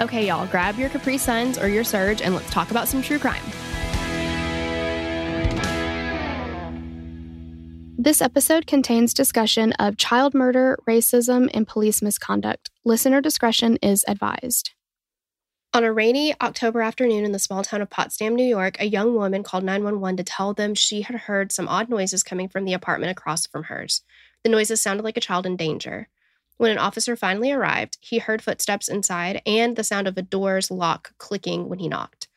Okay, y'all, grab your Capri Suns or your Surge, and let's talk about some true crime. This episode contains discussion of child murder, racism, and police misconduct. Listener discretion is advised. On a rainy October afternoon in the small town of Potsdam, New York, a young woman called 911 to tell them she had heard some odd noises coming from the apartment across from hers. The noises sounded like a child in danger. When an officer finally arrived, he heard footsteps inside and the sound of a door's lock clicking when he knocked.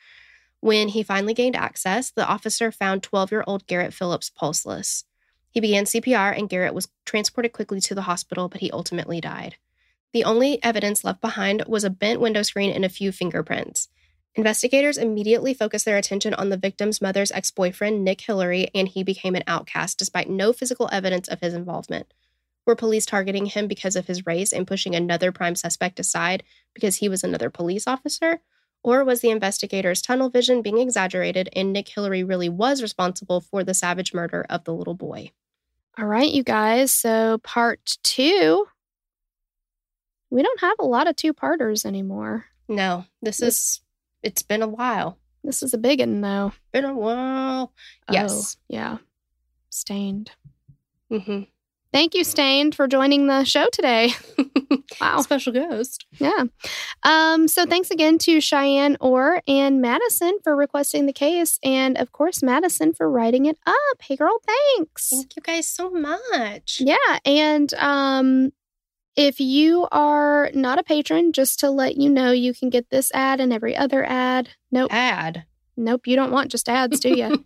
When he finally gained access, the officer found 12-year-old Garrett Phillips pulseless. He began CPR, and Garrett was transported quickly to the hospital, but he ultimately died. The only evidence left behind was a bent window screen and a few fingerprints. Investigators immediately focused their attention on the victim's mother's ex-boyfriend, Nick Hillary, and he became an outcast despite no physical evidence of his involvement. Were police targeting him because of his race and pushing another prime suspect aside because he was another police officer? Or was the investigators' tunnel vision being exaggerated and Nick Hillary really was responsible for the savage murder of the little boy? All right, you guys, so part two... We don't have a lot of two-parters anymore. No, it's been a while. This is a big one, though. Been a while. Yes. Oh, yeah. Stained. Mm-hmm. Thank you, Stained, for joining the show today. Wow. Special guest. Yeah. So thanks again to Cheyenne Orr and Madison for requesting the case. And, of course, Madison for writing it up. Hey, girl, thanks. Thank you guys so much. Yeah, and... If you are not a patron, just to let you know, you can get this ad and every other ad. Nope. Ad. Nope. You don't want just ads, do you?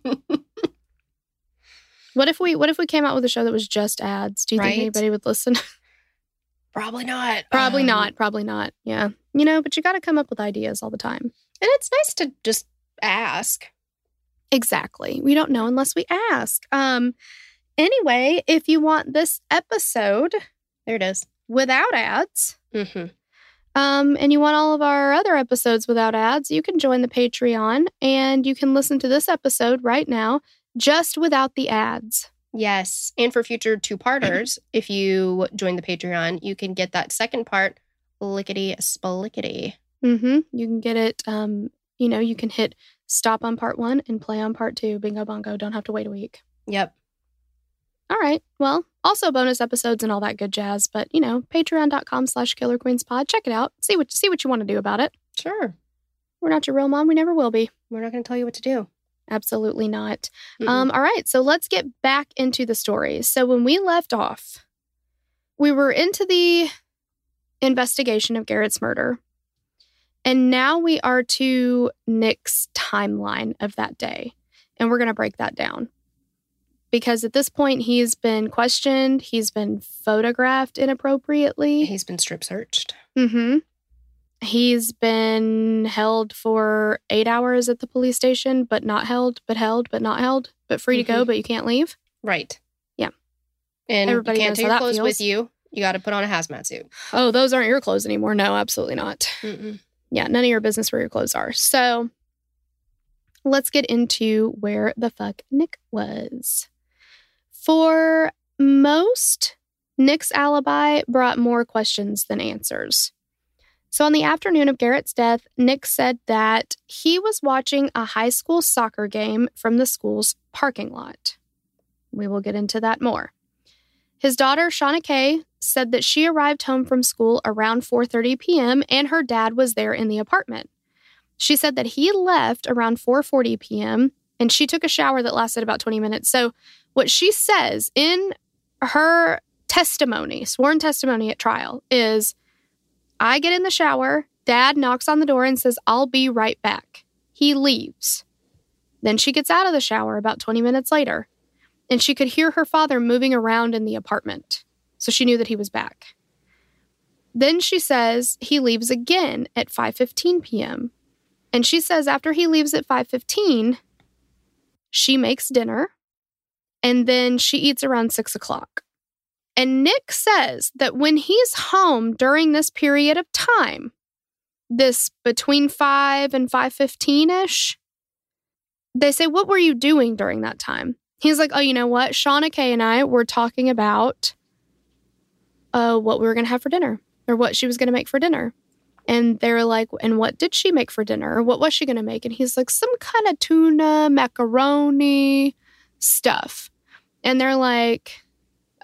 What if we came out with a show that was just ads? Do you think anybody would listen? Probably not. Probably not. Yeah. You know, but you got to come up with ideas all the time. And it's nice to just ask. Exactly. We don't know unless we ask. Anyway, if you want this episode, there it is. Without ads, mm-hmm. And you want all of our other episodes without ads, you can join the Patreon, and you can listen to this episode right now, just without the ads. Yes, and for future two-parters, if you join the Patreon, you can get that second part, lickety-splickety. Mm-hmm. You can get it, you can hit stop on part one and play on part two. Bingo bongo, don't have to wait a week. Yep. All right, well, also bonus episodes and all that good jazz, but, patreon.com/killerqueenspod. Check it out. See what you want to do about it. Sure. We're not your real mom. We never will be. We're not going to tell you what to do. Absolutely not. All right, so let's get back into the story. So when we left off, we were into the investigation of Garrett's murder, and now we are to Nick's timeline of that day, and we're going to break that down. Because at this point, he's been questioned. He's been photographed inappropriately. He's been strip searched. Mm-hmm. He's been held for 8 hours at the police station, but held, but free to go, but you can't leave. Right. Yeah. And everybody you can't take your clothes with you. You got to put on a hazmat suit. Oh, those aren't your clothes anymore. No, absolutely not. Mm-mm. Yeah, none of your business where your clothes are. So let's get into where the fuck Nick was. For most, Nick's alibi brought more questions than answers. So on the afternoon of Garrett's death, Nick said that he was watching a high school soccer game from the school's parking lot. We will get into that more. His daughter, Shawna Kay, said that she arrived home from school around 4:30 p.m. and her dad was there in the apartment. She said that he left around 4:40 p.m., and she took a shower that lasted about 20 minutes. So what she says in her testimony, sworn testimony at trial, is, I get in the shower, Dad knocks on the door and says, I'll be right back. He leaves. Then she gets out of the shower about 20 minutes later, and she could hear her father moving around in the apartment. So she knew that he was back. Then she says he leaves again at 5:15 p.m. And she says after he leaves at 5:15, she makes dinner, and then she eats around 6 o'clock. And Nick says that when he's home during this period of time, this between 5 and 5:15-ish, they say, what were you doing during that time? He's like, oh, you know what? Shawna Kay and I were talking about what we were going to have for dinner or what she was going to make for dinner. And they're like, and what did she make for dinner? Or what was she going to make? And he's like, some kind of tuna, macaroni stuff. And they're like,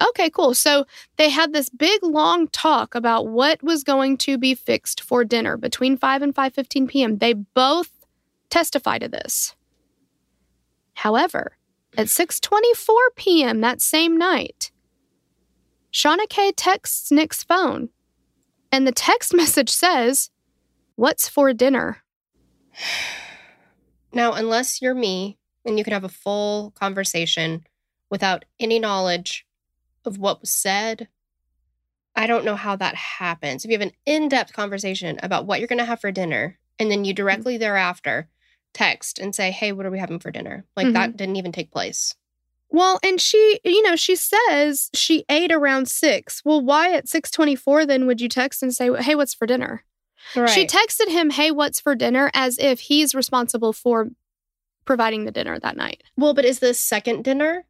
okay, cool. So they had this big, long talk about what was going to be fixed for dinner between 5 and 5:15 p.m. They both testify to this. However, at 6:24 p.m. that same night, Shawna Kay texts Nick's phone, and the text message says, "What's for dinner?" Now, unless you're me and you can have a full conversation without any knowledge of what was said, I don't know how that happens. If you have an in-depth conversation about what you're going to have for dinner, and then you directly thereafter text and say, hey, what are we having for dinner? Like, that didn't even take place. Well, and she, you know, she says she ate around 6. Well, why at 6:24 then would you text and say, hey, what's for dinner? Right. She texted him, hey, what's for dinner, as if he's responsible for providing the dinner that night. Well, but is this second dinner?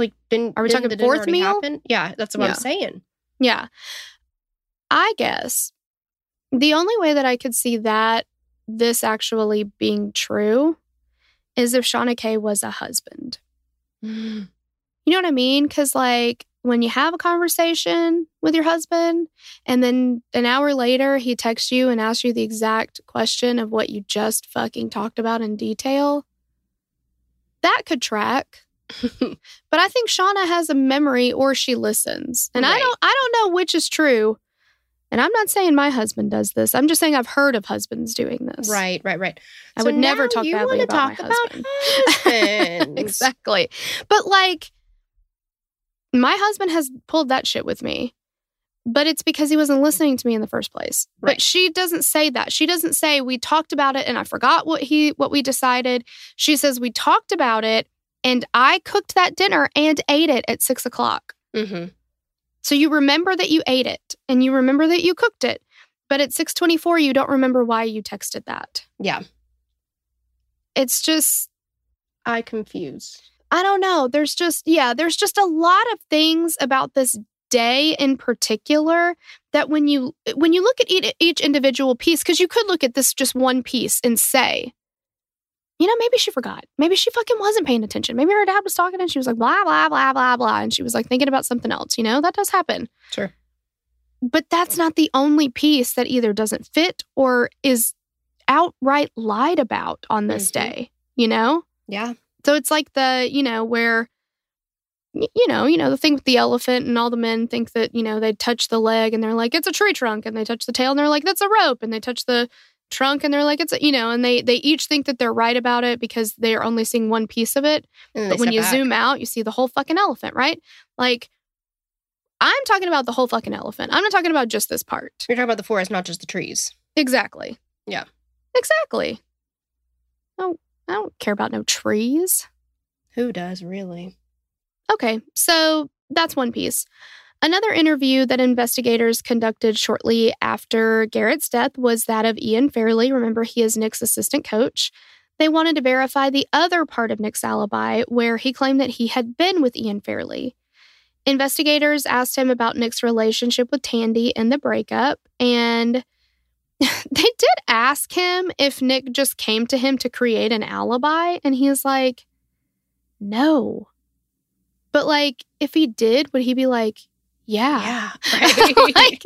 Like, are we talking fourth meal? Happen? Yeah, that's what I'm saying. Yeah. I guess the only way that I could see that this actually being true is if Shawna Kay was a husband. You know what I mean? Because, like, when you have a conversation with your husband and then an hour later he texts you and asks you the exact question of what you just fucking talked about in detail, that could track. But I think Shawna has a memory, or she listens. And right. I don't know which is true. And I'm not saying my husband does this. I'm just saying I've heard of husbands doing this. Right. I would never talk badly about my husband. Exactly. But, like, my husband has pulled that shit with me. But it's because he wasn't listening to me in the first place. Right. But she doesn't say that. She doesn't say, we talked about it and I forgot what we decided. She says, we talked about it and I cooked that dinner and ate it at 6 o'clock. Mm-hmm. So you remember that you ate it, and you remember that you cooked it, but at 6:24, you don't remember why you texted that. Yeah. It's just... I confuse. I don't know. There's just a lot of things about this day in particular that when you look at each individual piece, because you could look at this just one piece and say, you know, maybe she forgot. Maybe she fucking wasn't paying attention. Maybe her dad was talking and she was like, blah, blah, blah, blah, blah. And she was like thinking about something else. You know, that does happen. Sure. But that's not the only piece that either doesn't fit or is outright lied about on this day, you know? Yeah. So it's like the, you know, where, you know, the thing with the elephant and all the men think that, you know, they touch the leg and they're like, it's a tree trunk. And they touch the tail and they're like, that's a rope. And they touch the trunk and they're like, it's, you know, and they each think that they're right about it because they are only seeing one piece of it. But when you zoom out, you see the whole fucking elephant, right? Like, I'm talking about the whole fucking elephant. I'm not talking about just this part. You're talking about the forest, not just the trees. Exactly. Yeah. Exactly. Oh, I don't care about no trees. Who does, really? Okay, so that's one piece. Another interview that investigators conducted shortly after Garrett's death was that of Ian Fairley. Remember, he is Nick's assistant coach. They wanted to verify the other part of Nick's alibi, where he claimed that he had been with Ian Fairley. Investigators asked him about Nick's relationship with Tandy and the breakup, and they did ask him if Nick just came to him to create an alibi, and he's like, no. But, like, if he did, would he be like, Yeah. Right. Like,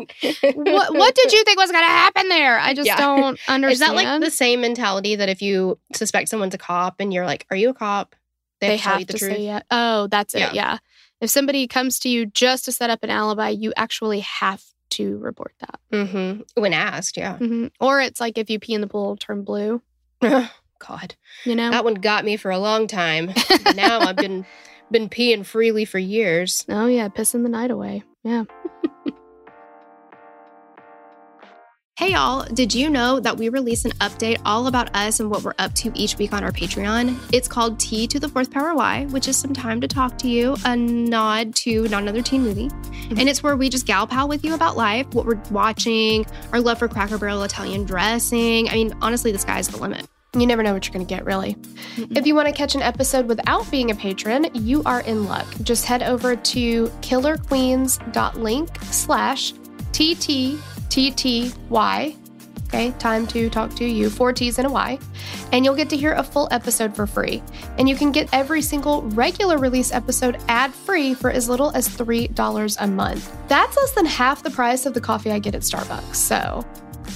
what did you think was going to happen there? I just don't understand. Is that, like, the same mentality that if you suspect someone's a cop and you're like, are you a cop? They have to tell you the truth. Yeah. Oh, that's it. Yeah. If somebody comes to you just to set up an alibi, you actually have to report that. Mm-hmm. When asked, yeah. Mm-hmm. Or it's like if you pee in the pool, turn blue. God. You know? That one got me for a long time. Now I've been peeing freely for years. Oh, yeah. Pissing the night away. Yeah. Hey y'all, did you know that we release an update all about us and what we're up to each week on our Patreon? It's called T to the 4th Power Y, which is some time to talk to you, a nod to Not Another Teen Movie. Mm-hmm. And it's where we just gal pal with you about life, what we're watching, our love for Cracker Barrel Italian dressing. I mean, honestly, the sky's the limit. You never know what you're going to get, really. Mm-hmm. If you want to catch an episode without being a patron, you are in luck. Just head over to killerqueens.link/TTTY, okay, time to talk to you, 4 T's and a Y, and you'll get to hear a full episode for free. And you can get every single regular release episode ad-free for as little as $3 a month. That's less than half the price of the coffee I get at Starbucks, so.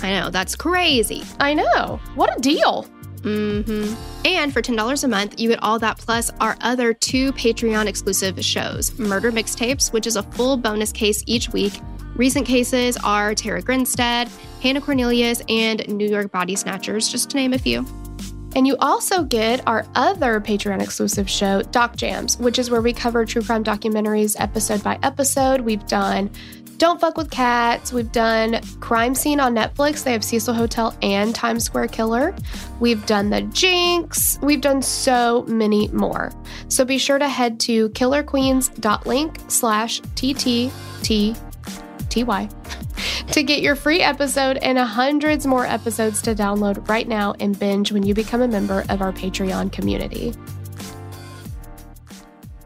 I know, that's crazy. I know, what a deal. Mm-hmm. And for $10 a month, you get all that plus our other 2 Patreon-exclusive shows, Murder Mixtapes, which is a full bonus case each week. Recent cases are Tara Grinstead, Hannah Cornelius, and New York Body Snatchers, just to name a few. And you also get our other Patreon-exclusive show, Doc Jams, which is where we cover true crime documentaries episode by episode. We've done Don't Fuck With Cats. We've done Crime Scene on Netflix. They have Cecil Hotel and Times Square Killer. We've done The Jinx. We've done so many more. So be sure to head to killerqueens.link/TTTY to get your free episode and hundreds more episodes to download right now and binge when you become a member of our Patreon community.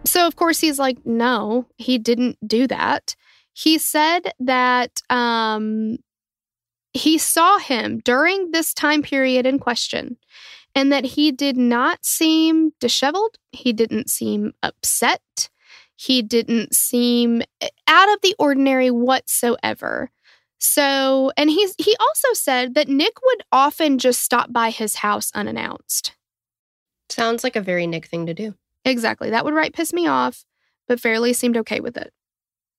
So, of course, he's like, no, he didn't do that. He said that he saw him during this time period in question and that he did not seem disheveled. He didn't seem upset. He didn't seem out of the ordinary whatsoever. So, and he also said that Nick would often just stop by his house unannounced. Sounds like a very Nick thing to do. Exactly. That would right piss me off, but Fairley seemed okay with it.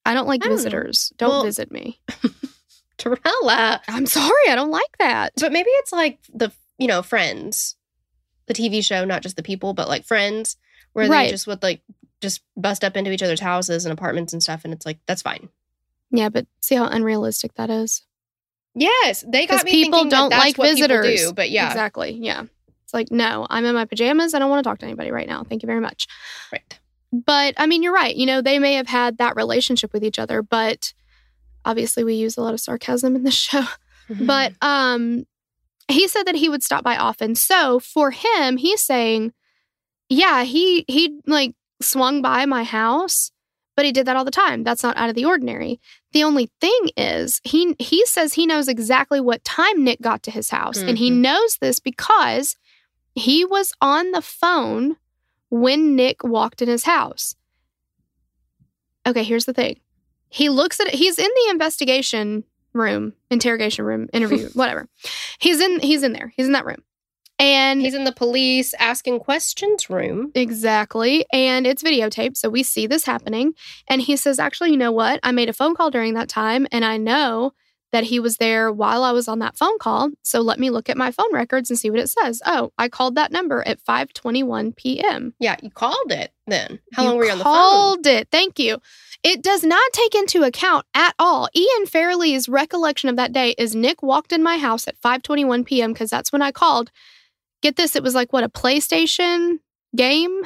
I don't like visitors. Don't visit me. Torella. I'm sorry. I don't like that. But maybe it's like the, you know, Friends, the TV show, not just the people, but like Friends, where they just would like just bust up into each other's houses and apartments and stuff, and it's like, that's fine. Yeah, but see how unrealistic that is? Yes, they got me thinking that that's like what visitors. People do, but yeah. Exactly, yeah. It's like, no, I'm in my pajamas. I don't want to talk to anybody right now. Thank you very much. Right. But, I mean, you're right. You know, they may have had that relationship with each other, but obviously we use a lot of sarcasm in this show. Mm-hmm. But he said that he would stop by often. So, for him, he's saying, yeah, he like, swung by my house, but he did that all the time. That's not out of the ordinary. The only thing is, he says he knows exactly what time Nick got to his house, mm-hmm. and he knows this because he was on the phone when Nick walked in his house. Okay, here's the thing. He looks at it. He's in the interrogation room, whatever. He's in there. He's in that room. And he's in the police asking questions room. Exactly. And it's videotaped, so we see this happening. And he says, actually, you know what? I made a phone call during that time, and I know that he was there while I was on that phone call, so let me look at my phone records and see what it says. Oh, I called that number at 5:21 p.m. Yeah, you called it then. How long were you on the phone? Called it. Thank you. It does not take into account at all. Ian Fairley's recollection of that day is Nick walked in my house at 5:21 p.m. because that's when I called. Get this, it was like, what, a PlayStation game?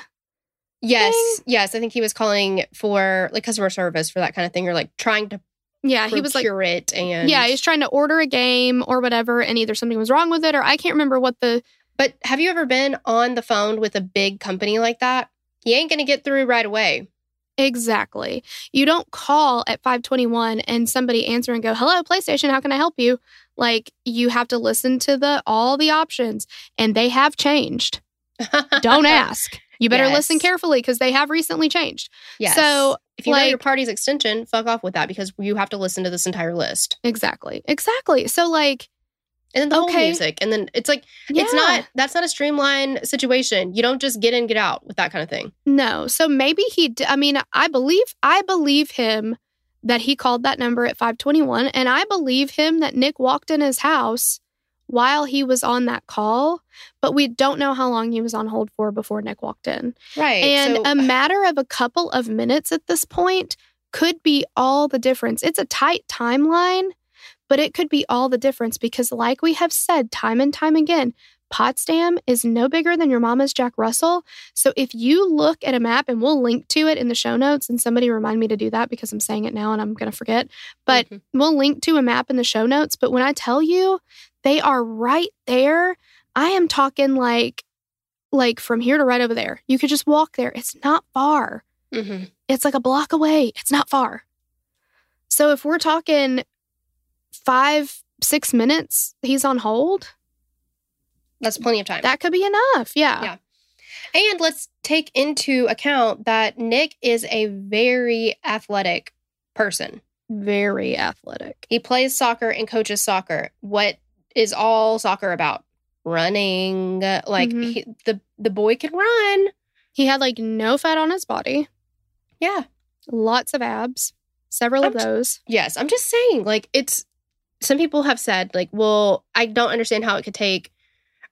Yes, thing? Yes. I think he was calling for, like, customer service for that kind of thing, or, like, trying to he was like, it. And yeah, he's trying to order a game or whatever, and either something was wrong with it, or I can't remember what the... But have you ever been on the phone with a big company like that? You ain't going to get through right away. Exactly. You don't call at 5:21 and somebody answer and go, hello, PlayStation, how can I help you? Like, you have to listen to all the options, and they have changed. Don't ask. You better listen carefully, because they have recently changed. Yes. So, if you know your party's extension, fuck off with that, because you have to listen to this entire list. Exactly. Exactly. So, like... And then the whole music. And then it's like, that's not a streamlined situation. You don't just get in, get out with that kind of thing. No. So maybe I believe him that he called that number at 5:21. And I believe him that Nick walked in his house while he was on that call. But we don't know how long he was on hold for before Nick walked in. Right. And a matter of a couple of minutes at this point could be all the difference. It's a tight timeline. But it could be all the difference because, like we have said time and time again, Potsdam is no bigger than your mama's Jack Russell. So if you look at a map, and we'll link to it in the show notes, and somebody remind me to do that because I'm saying it now and I'm going to forget, but we'll link to a map in the show notes. But when I tell you they are right there, I am talking like from here to right over there. You could just walk there. It's not far. Mm-hmm. It's like a block away. It's not far. So if we're talking 5-6 minutes, he's on hold. That's plenty of time. That could be enough. Yeah. Yeah. And let's take into account that Nick is a very athletic person. Very athletic. He plays soccer and coaches soccer. What is all soccer about? Running. Like the boy can run. He had like no fat on his body. Yeah. Lots of abs. Several of those. Yes. I'm just saying, like, it's, some people have said, like, well, I don't understand how it could take,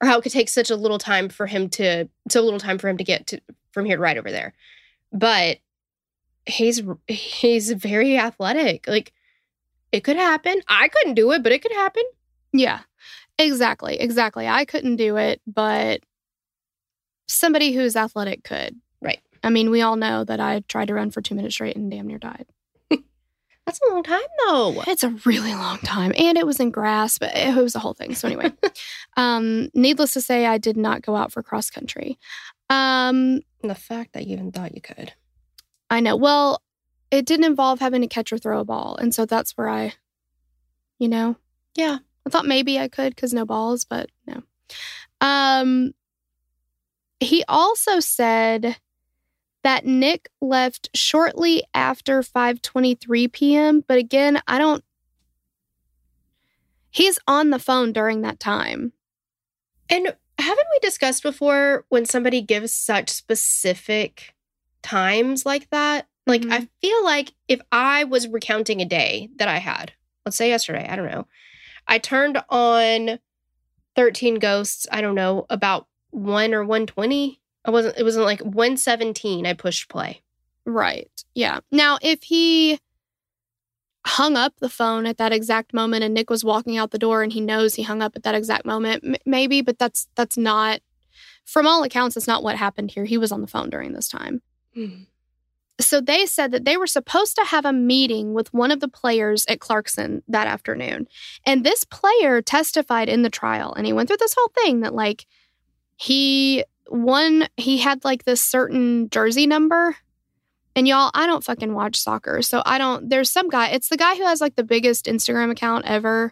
or how it could take such a little time for him to, get to from here to right over there. But he's very athletic. Like, it could happen. I couldn't do it, but it could happen. Yeah, exactly. I couldn't do it, but somebody who's athletic could. Right. I mean, we all know that I tried to run for 2 minutes straight and damn near died. That's a long time, though. It's a really long time. And it was in grass, but it was a whole thing. So anyway, needless to say, I did not go out for cross country. The fact that you even thought you could. I know. Well, it didn't involve having to catch or throw a ball. And so that's where I, you know. Yeah. I thought maybe I could because no balls, but no. He also said that Nick left shortly after 5:23 p.m. But again, he's on the phone during that time. And haven't we discussed before when somebody gives such specific times like that? Like, I feel like if I was recounting a day that I had, let's say yesterday, I don't know, I turned on 13 Ghosts, I don't know, about 1 or 1:20. It wasn't like 1:17 I pushed play. Right. Yeah. Now, if he hung up the phone at that exact moment and Nick was walking out the door and he knows he hung up at that exact moment, maybe, but that's not, from all accounts, that's not what happened here. He was on the phone during this time. So they said that they were supposed to have a meeting with one of the players at Clarkson that afternoon. And this player testified in the trial, and he went through this whole thing that, like, he had like this certain jersey number, and y'all, I don't fucking watch soccer. So there's some guy, it's the guy who has like the biggest Instagram account ever.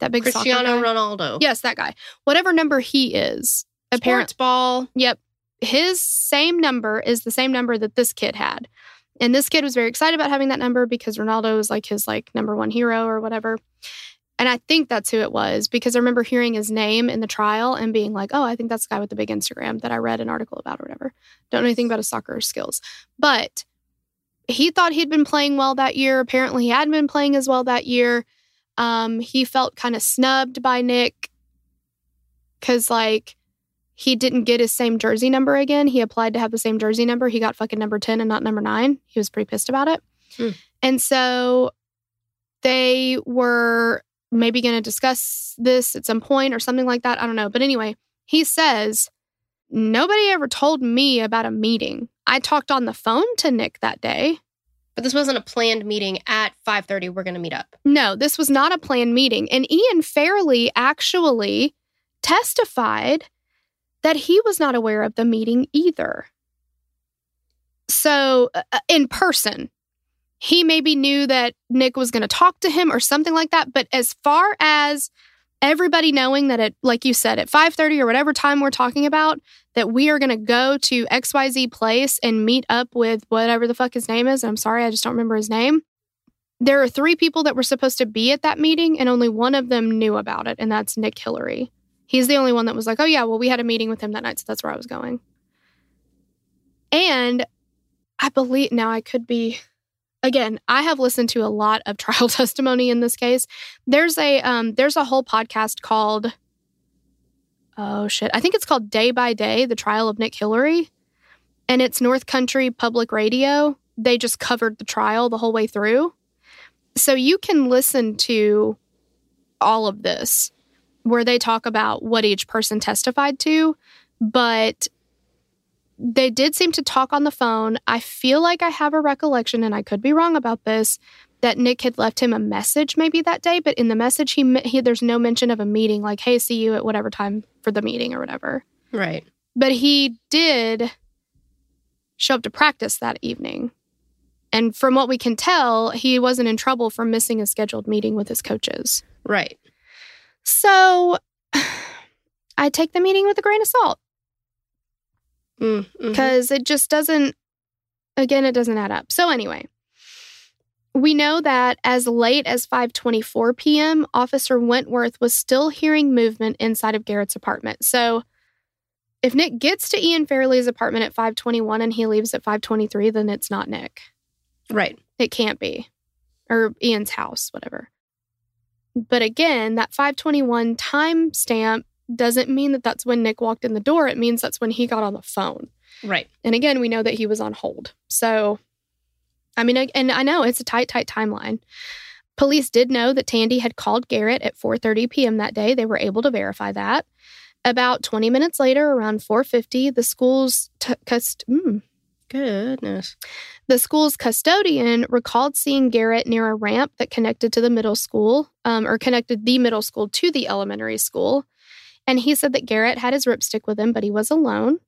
That big Cristiano Ronaldo. Yes, that guy. Whatever number he is. Apparently, ball. Yep. His same number is the same number that this kid had. And this kid was very excited about having that number because Ronaldo was like his like number one hero or whatever. And I think that's who it was, because I remember hearing his name in the trial and being like, oh, I think that's the guy with the big Instagram that I read an article about or whatever. Don't know anything about his soccer skills. But he thought he'd been playing well that year. Apparently, he hadn't been playing as well that year. He felt kind of snubbed by Nick because, like, he didn't get his same jersey number again. He applied to have the same jersey number. He got fucking number 10 and not number 9. He was pretty pissed about it. And so they were maybe going to discuss this at some point or something like that. I don't know. But anyway, he says, nobody ever told me about a meeting. I talked on the phone to Nick that day. But this wasn't a planned meeting at 5:30. We're going to meet up. No, this was not a planned meeting. And Ian Fairley actually testified that he was not aware of the meeting either. So in person. He maybe knew that Nick was going to talk to him or something like that. But as far as everybody knowing that, like you said, at 5:30 or whatever time we're talking about, that we are going to go to XYZ place and meet up with whatever the fuck his name is. I'm sorry, I just don't remember his name. There are 3 people that were supposed to be at that meeting, and only one of them knew about it, and that's Nick Hillary. He's the only one that was like, oh, yeah, well, we had a meeting with him that night, so that's where I was going. And I believe, now I could be... Again, I have listened to a lot of trial testimony in this case. There's a whole podcast called, I think it's called Day by Day, The Trial of Nick Hillary. And it's North Country Public Radio. They just covered the trial the whole way through. So you can listen to all of this where they talk about what each person testified to, but they did seem to talk on the phone. I feel like I have a recollection, and I could be wrong about this, that Nick had left him a message maybe that day, but in the message, he there's no mention of a meeting, like, hey, see you at whatever time for the meeting or whatever. Right. But he did show up to practice that evening. And from what we can tell, he wasn't in trouble for missing a scheduled meeting with his coaches. Right. So I take the meeting with a grain of salt. Because it just doesn't add up. So anyway, we know that as late as 5:24 p.m., Officer Wentworth was still hearing movement inside of Garrett's apartment. So if Nick gets to Ian Fairley's apartment at 5:21 and he leaves at 5:23, then it's not Nick. Right. It can't be. Or Ian's house, whatever. But again, that 5:21 time stamp doesn't mean that that's when Nick walked in the door. It means that's when he got on the phone. Right. And again, we know that he was on hold. So, I mean, and I know it's a tight timeline. Police did know that Tandy had called Garrett at 4:30 p.m. that day. They were able to verify that. About 20 minutes later, around 4:50, the school's The school's custodian recalled seeing Garrett near a ramp that connected to the middle school, or connected the middle school to the elementary school. And he said that Garrett had his ripstick with him, but he was alone.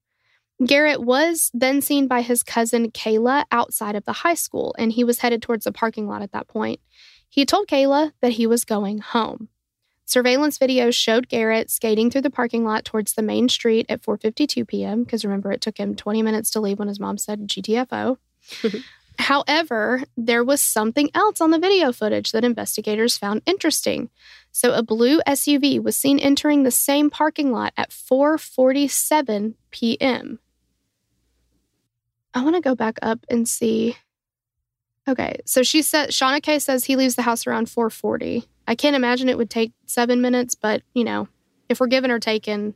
Garrett was then seen by his cousin Kayla outside of the high school, and he was headed towards the parking lot at that point. He told Kayla that he was going home. Surveillance video showed Garrett skating through the parking lot towards the main street at 4:52 p.m., because remember, it took him 20 minutes to leave when his mom said GTFO. However, there was something else on the video footage that investigators found interesting. So a blue SUV was seen entering the same parking lot at 4:47 p.m. I want to go back up and see. Okay, so she said, Shawna Kay says he leaves the house around 4:40. I can't imagine it would take 7 minutes, but, you know, if we're given or taken,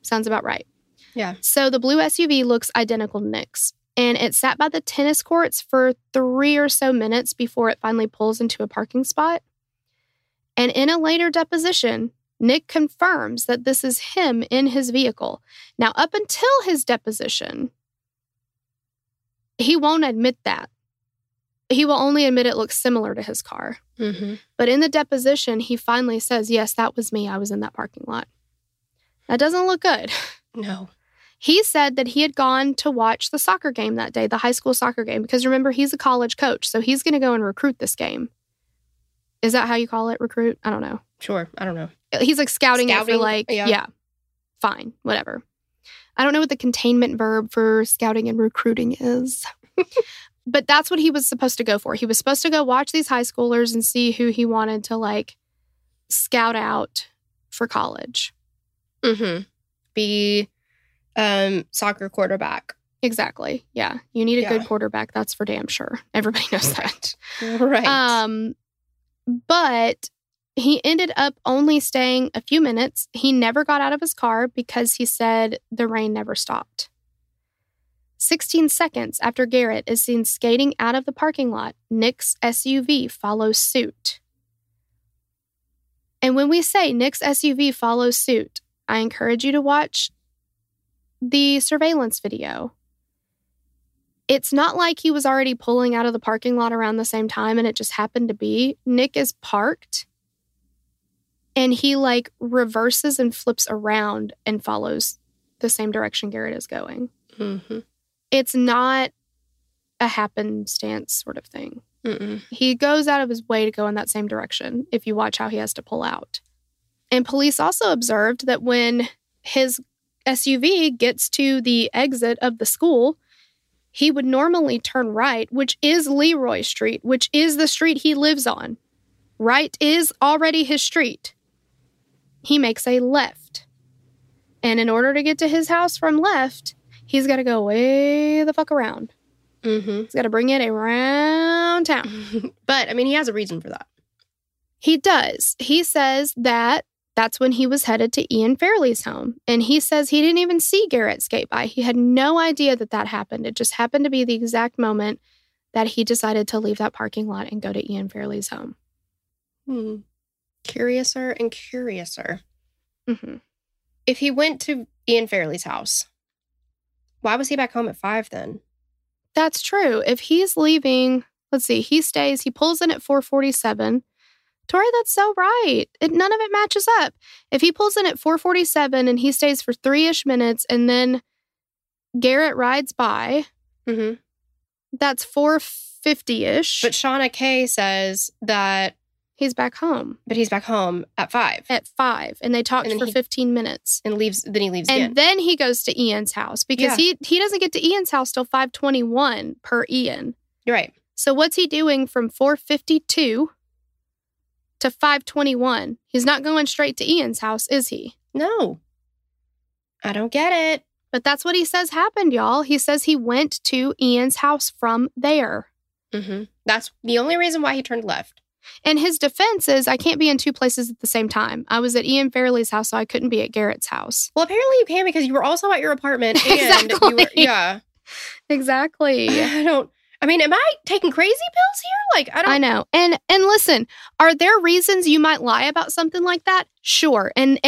sounds about right. Yeah. So the blue SUV looks identical to Nick's. And it sat by the tennis courts for 3 or so minutes before it finally pulls into a parking spot. And in a later deposition, Nick confirms that this is him in his vehicle. Now, up until his deposition, he won't admit that. He will only admit it looks similar to his car. Mm-hmm. But in the deposition, he finally says, yes, that was me. I was in that parking lot. That doesn't look good. No. He said that he had gone to watch the soccer game that day, the high school soccer game, because remember, he's a college coach, so he's going to go and recruit this game. Is that how you call it, recruit? I don't know. Sure, I don't know. He's like scouting. It for like, yeah, fine, whatever. I don't know what the containment verb for scouting and recruiting is. But that's what he was supposed to go for. He was supposed to go watch these high schoolers and see who he wanted to, like, scout out for college. Mm-hmm. Be... soccer quarterback. Exactly. Yeah. You need a good quarterback. That's for damn sure. Everybody knows that. Right. But he ended up only staying a few minutes. He never got out of his car because he said the rain never stopped. 16 seconds after Garrett is seen skating out of the parking lot, Nick's SUV follows suit. And when we say Nick's SUV follows suit, I encourage you to watch the surveillance video. It's not like he was already pulling out of the parking lot around the same time and it just happened to be. Nick is parked and he like reverses and flips around and follows the same direction Garrett is going. Mm-hmm. It's not a happenstance sort of thing. Mm-mm. He goes out of his way to go in that same direction if you watch how he has to pull out. And police also observed that when his SUV gets to the exit of the school, he would normally turn right, which is Leroy Street, which is the street he lives on. Right is already his street. He makes a left. And in order to get to his house from left, he's got to go way the fuck around. Mm-hmm. He's got to bring it around town. But, I mean, he has a reason for that. He does. He says that that's when he was headed to Ian Fairley's home. And he says he didn't even see Garrett skate by. He had no idea that that happened. It just happened to be the exact moment that he decided to leave that parking lot and go to Ian Fairley's home. Hmm. curiouser and curiouser. Mm-hmm. If he went to Ian Fairley's house, why was he back home at 5 then? That's true. If he's leaving, let's see, he pulls in at 4:47. Tori, that's so right. None of it matches up. If he pulls in at 4:47 and he stays for 3-ish minutes and then Garrett rides by, mm-hmm. that's 4:50-ish. But Shawna Kay says that he's back home. But he's back home at 5. At 5. And they talked for 15 minutes. And then he leaves again. And then he goes to Ian's house. Because he doesn't get to Ian's house till 5:21 per Ian. You're right. So what's he doing from 4:52 to 5:21? He's not going straight to Ian's house, is he? No. I don't get it. But that's what he says happened, y'all. He says he went to Ian's house from there. Mm-hmm. That's the only reason why he turned left. And his defense is, I can't be in two places at the same time. I was at Ian Fairley's house, so I couldn't be at Garrett's house. Well, apparently you can because you were also at your apartment. And exactly. Yeah. Exactly. I mean, am I taking crazy pills here? I know. And listen, are there reasons you might lie about something like that? Sure. And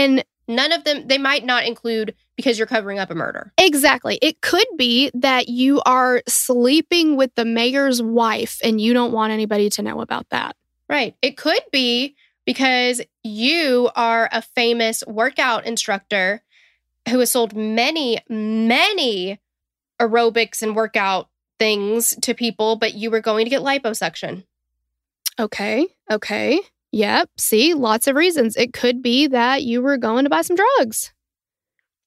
none of them, they might not include because you're covering up a murder. Exactly. It could be that you are sleeping with the mayor's wife and you don't want anybody to know about that. Right. It could be because you are a famous workout instructor who has sold many, many aerobics and workout things to people, but you were going to get liposuction. Okay. Yep. See, lots of reasons. It could be that you were going to buy some drugs.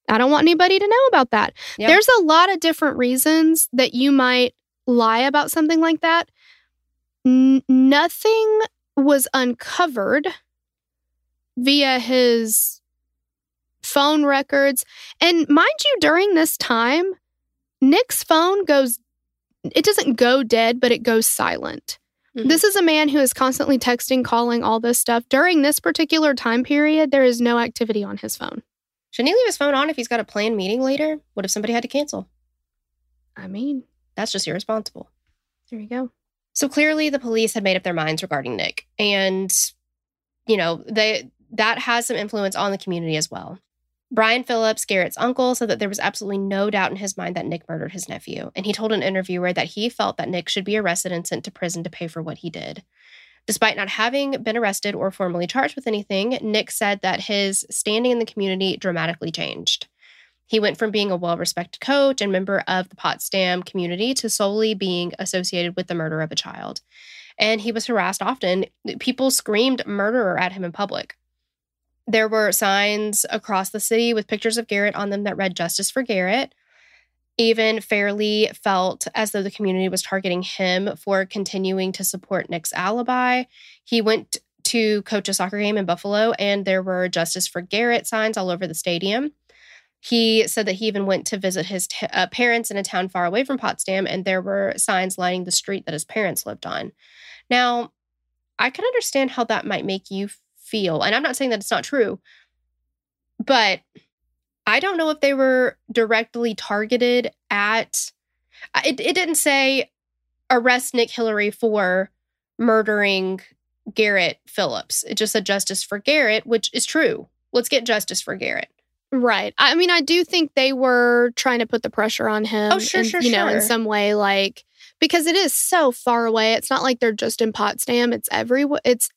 I don't want anybody to know about that. Yep. There's a lot of different reasons that you might lie about something like that. Nothing was uncovered via his phone records. And mind you, during this time, Nick's phone goes, it doesn't go dead, but it goes silent. Mm-hmm. This is a man who is constantly texting, calling, all this stuff. During this particular time period, there is no activity on his phone. Shouldn't he leave his phone on if he's got a planned meeting later? What if somebody had to cancel? I mean, that's just irresponsible. There you go. So clearly the police had made up their minds regarding Nick. And, you know, that has some influence on the community as well. Brian Phillips, Garrett's uncle, said that there was absolutely no doubt in his mind that Nick murdered his nephew. And he told an interviewer that he felt that Nick should be arrested and sent to prison to pay for what he did. Despite not having been arrested or formally charged with anything, Nick said that his standing in the community dramatically changed. He went from being a well-respected coach and member of the Potsdam community to solely being associated with the murder of a child. And he was harassed often. People screamed murderer at him in public. There were signs across the city with pictures of Garrett on them that read justice for Garrett. Even Fairley felt as though the community was targeting him for continuing to support Nick's alibi. He went to coach a soccer game in Buffalo, and there were justice for Garrett signs all over the stadium. He said that he even went to visit his parents in a town far away from Potsdam, and there were signs lining the street that his parents lived on. Now, I can understand how that might make you feel, and I'm not saying that it's not true, but I don't know if they were directly targeted at... It didn't say, arrest Nick Hillary for murdering Garrett Phillips. It just said justice for Garrett, which is true. Let's get justice for Garrett. Right. I mean, I do think they were trying to put the pressure on him. Oh, sure. You know, in some way, like, because it is so far away. It's not like they're just in Potsdam. It's everywhere. It's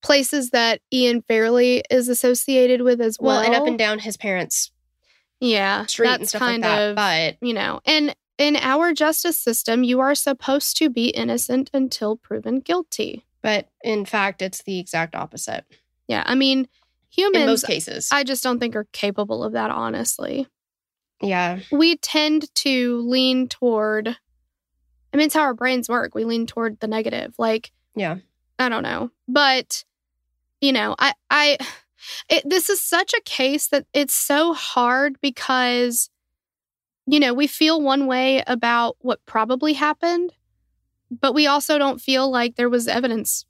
places that Ian Fairley is associated with as well. Well, and up and down his parents' street and stuff like that. But, you know, and in our justice system, you are supposed to be innocent until proven guilty. But in fact, it's the exact opposite. Yeah. I mean, humans, in most cases, I just don't think are capable of that, honestly. Yeah. We tend to lean toward, I mean, it's how our brains work. We lean toward the negative. Like, yeah, I don't know. But, you know, this is such a case that it's so hard because, you know, we feel one way about what probably happened, but we also don't feel like there was evidence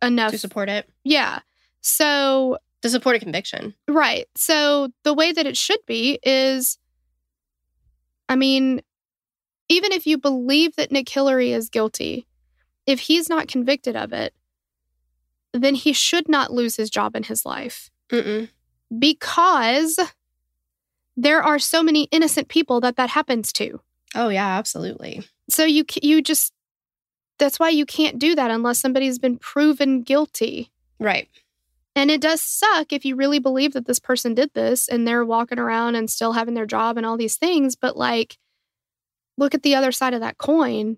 enough to support it. Yeah. So... to support a conviction. Right. So the way that it should be is, I mean, even if you believe that Nick Hillary is guilty, if he's not convicted of it, then he should not lose his job in his life. Mm-mm. Because there are so many innocent people that happens to. Oh, yeah, absolutely. So you just, that's why you can't do that unless somebody's been proven guilty. Right. And it does suck if you really believe that this person did this and they're walking around and still having their job and all these things. But like, look at the other side of that coin.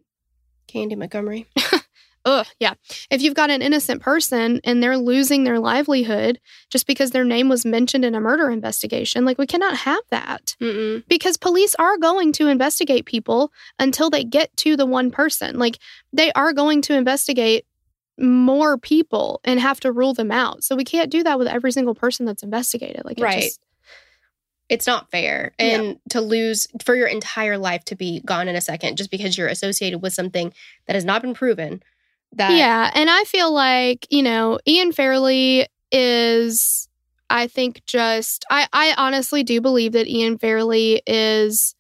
Candy Montgomery. Ugh, yeah. If you've got an innocent person and they're losing their livelihood just because their name was mentioned in a murder investigation, like, we cannot have that. Mm-mm. Because police are going to investigate people until they get to the one person. Like, they are going to investigate more people and have to rule them out. So we can't do that with every single person that's investigated. Like, right. It's not fair. And no. To lose, for your entire life to be gone in a second just because you're associated with something that has not been proven. That. Yeah, and I feel like, you know, Ian Fairley is, I think, just... I honestly do believe that Ian Fairley is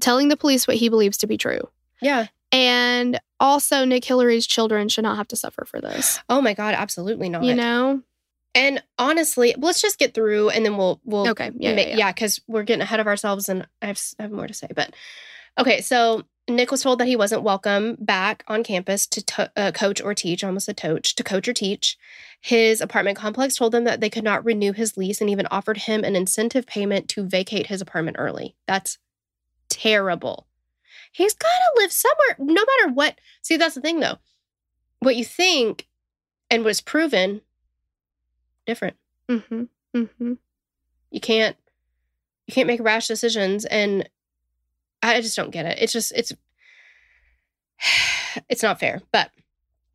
telling the police what he believes to be true. Yeah. And also, Nick Hillary's children should not have to suffer for this. Oh, my God, absolutely not. You know? And honestly, let's just get through, and then we'll okay. Yeah, because we're getting ahead of ourselves, and I have more to say, but... Okay, so... Nick was told that he wasn't welcome back on campus to coach or teach, almost a coach, to coach or teach. His apartment complex told them that they could not renew his lease and even offered him an incentive payment to vacate his apartment early. That's terrible. He's got to live somewhere, no matter what. See, that's the thing, though. What you think and what's proven, different. Mm-hmm. Mm-hmm. You can't make rash decisions, and I just don't get it. It's just, it's not fair. But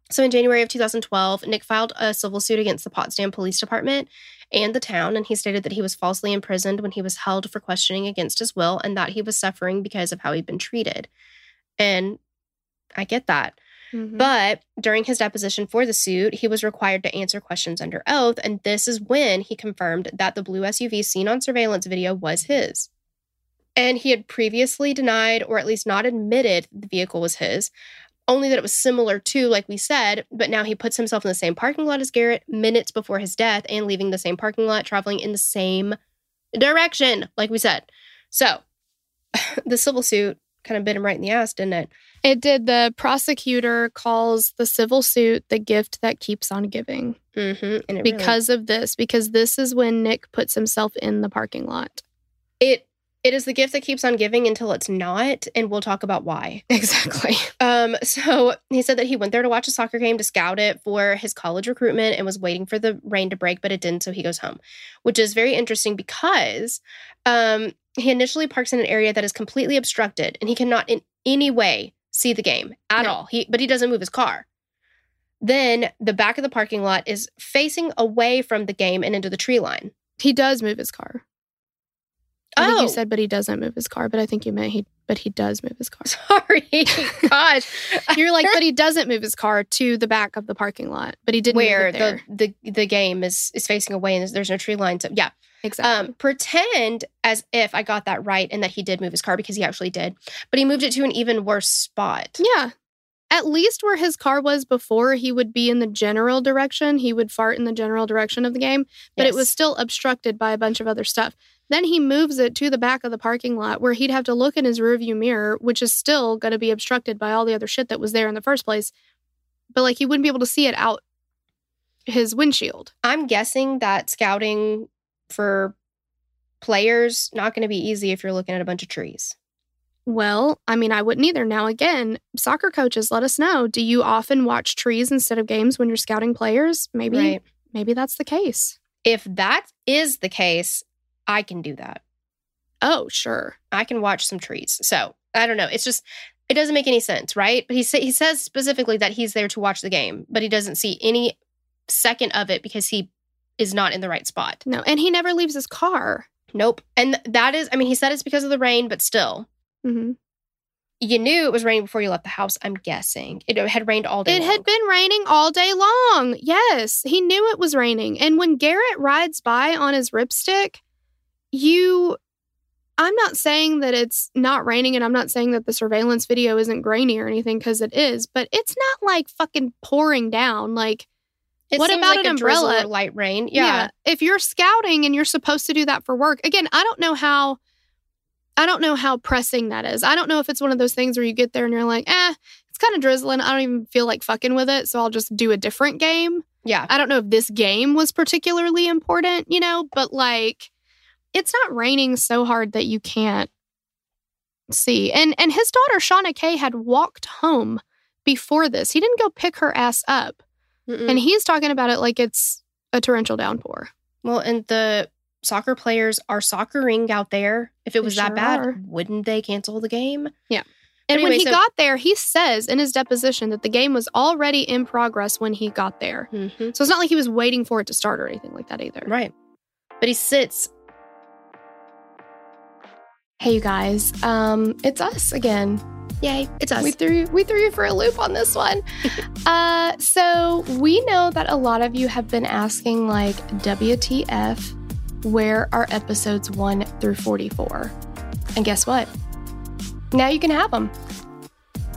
so in January of 2012, Nick filed a civil suit against the Potsdam Police Department and the town. And he stated that he was falsely imprisoned when he was held for questioning against his will and that he was suffering because of how he'd been treated. And I get that. Mm-hmm. But during his deposition for the suit, he was required to answer questions under oath. And this is when he confirmed that the blue SUV seen on surveillance video was his. And he had previously denied, or at least not admitted, the vehicle was his, only that it was similar to, like we said, but now he puts himself in the same parking lot as Garrett minutes before his death and leaving the same parking lot, traveling in the same direction, like we said. So the civil suit kind of bit him right in the ass, didn't it? It did. The prosecutor calls the civil suit the gift that keeps on giving. Mm-hmm. And because this is when Nick puts himself in the parking lot. It is the gift that keeps on giving until it's not, and we'll talk about why. Exactly. So he said that he went there to watch a soccer game, to scout it for his college recruitment, and was waiting for the rain to break, but it didn't, so he goes home, which is very interesting because he initially parks in an area that is completely obstructed, and he cannot in any way see the game at all. But he doesn't move his car. Then the back of the parking lot is facing away from the game and into the tree line. He does move his car. I think you said, but he doesn't move his car. But I think you meant he does move his car. Sorry. Gosh. You're like, but he doesn't move his car to the back of the parking lot. But he didn't move it there. The game is facing away and there's no tree line. So, yeah. Exactly. Pretend as if I got that right and that he did move his car, because he actually did. But he moved it to an even worse spot. Yeah. At least where his car was before, he would be in the general direction. He would fart in the general direction of the game. But It was still obstructed by a bunch of other stuff. Then he moves it to the back of the parking lot where he'd have to look in his rearview mirror, which is still going to be obstructed by all the other shit that was there in the first place. But, like, he wouldn't be able to see it out his windshield. I'm guessing that scouting for players not going to be easy if you're looking at a bunch of trees. Well, I mean, I wouldn't either. Now, again, soccer coaches, let us know. Do you often watch trees instead of games when you're scouting players? Maybe that's the case. If that is the case... I can do that. Oh, sure. I can watch some trees. So, I don't know. It's just, it doesn't make any sense, right? But he says specifically that he's there to watch the game, but he doesn't see any second of it because he is not in the right spot. No, and he never leaves his car. Nope. And that is, I mean, he said it's because of the rain, but still. Mm-hmm. You knew it was raining before you left the house, I'm guessing. It had rained all day long. It had been raining all day long. Yes, he knew it was raining. And when Garrett rides by on his ripstick... I'm not saying that it's not raining, and I'm not saying that the surveillance video isn't grainy or anything, because it is, but it's not like fucking pouring down. Like, What about an umbrella? Or light rain. Yeah. If you're scouting and you're supposed to do that for work, again, I don't know how pressing that is. I don't know if it's one of those things where you get there and you're like, it's kind of drizzling. I don't even feel like fucking with it. So I'll just do a different game. Yeah. I don't know if this game was particularly important, but like it's not raining so hard that you can't see. And his daughter, Shawna Kay, had walked home before this. He didn't go pick her ass up. Mm-mm. And he's talking about it like it's a torrential downpour. Well, and the soccer players are soccering out there. If it was that bad, wouldn't they cancel the game? Yeah. And anyway, when he got there, he says in his deposition that the game was already in progress when he got there. Mm-hmm. So it's not like he was waiting for it to start or anything like that either. Right. But he sits. Hey, you guys. It's us again. Yay, it's us. We threw you for a loop on this one. So we know that a lot of you have been asking, like, WTF, where are episodes 1 through 44? And guess what? Now you can have them.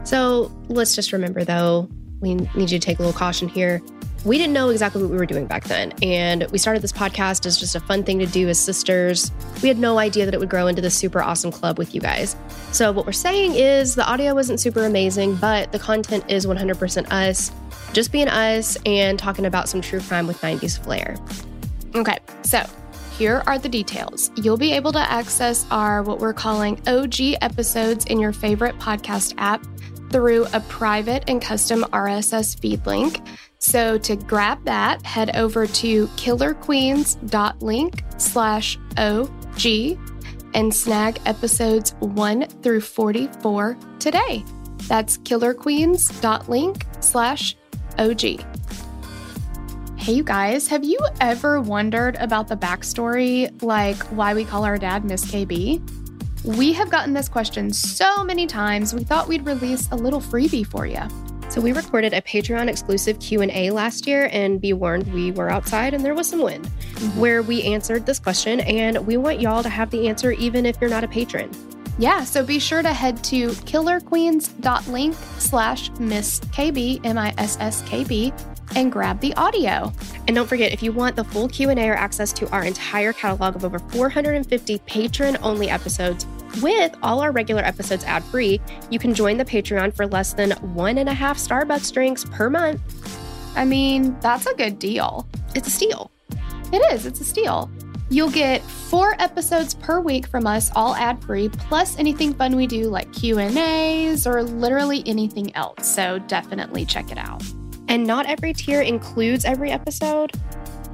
So let's just remember, though, we need you to take a little caution here. We didn't know exactly what we were doing back then. And we started this podcast as just a fun thing to do as sisters. We had no idea that it would grow into this super awesome club with you guys. So what we're saying is the audio wasn't super amazing, but the content is 100% us, just being us and talking about some true crime with 90s flair. Okay, so here are the details. You'll be able to access our what we're calling OG episodes in your favorite podcast app through a private and custom RSS feed link. So to grab that, head over to killerqueens.link/OG and snag episodes 1 through 44 today. That's killerqueens.link/OG. Hey, you guys, have you ever wondered about the backstory, like why we call our dad Miss KB? We have gotten this question so many times, we thought we'd release a little freebie for you. So we recorded a Patreon-exclusive Q&A last year, and be warned, we were outside and there was some wind, where we answered this question, and we want y'all to have the answer even if you're not a patron. Yeah, so be sure to head to killerqueens.link/MissKB, MISSKB, and grab the audio. And don't forget, if you want the full Q&A or access to our entire catalog of over 450 patron-only episodes, with all our regular episodes ad-free, you can join the Patreon for less than 1.5 Starbucks drinks per month. I mean, that's a good deal. It's a steal. It is. It's a steal. You'll get 4 episodes per week from us, all ad-free, plus anything fun we do like Q&As or literally anything else. So definitely check it out. And not every tier includes every episode.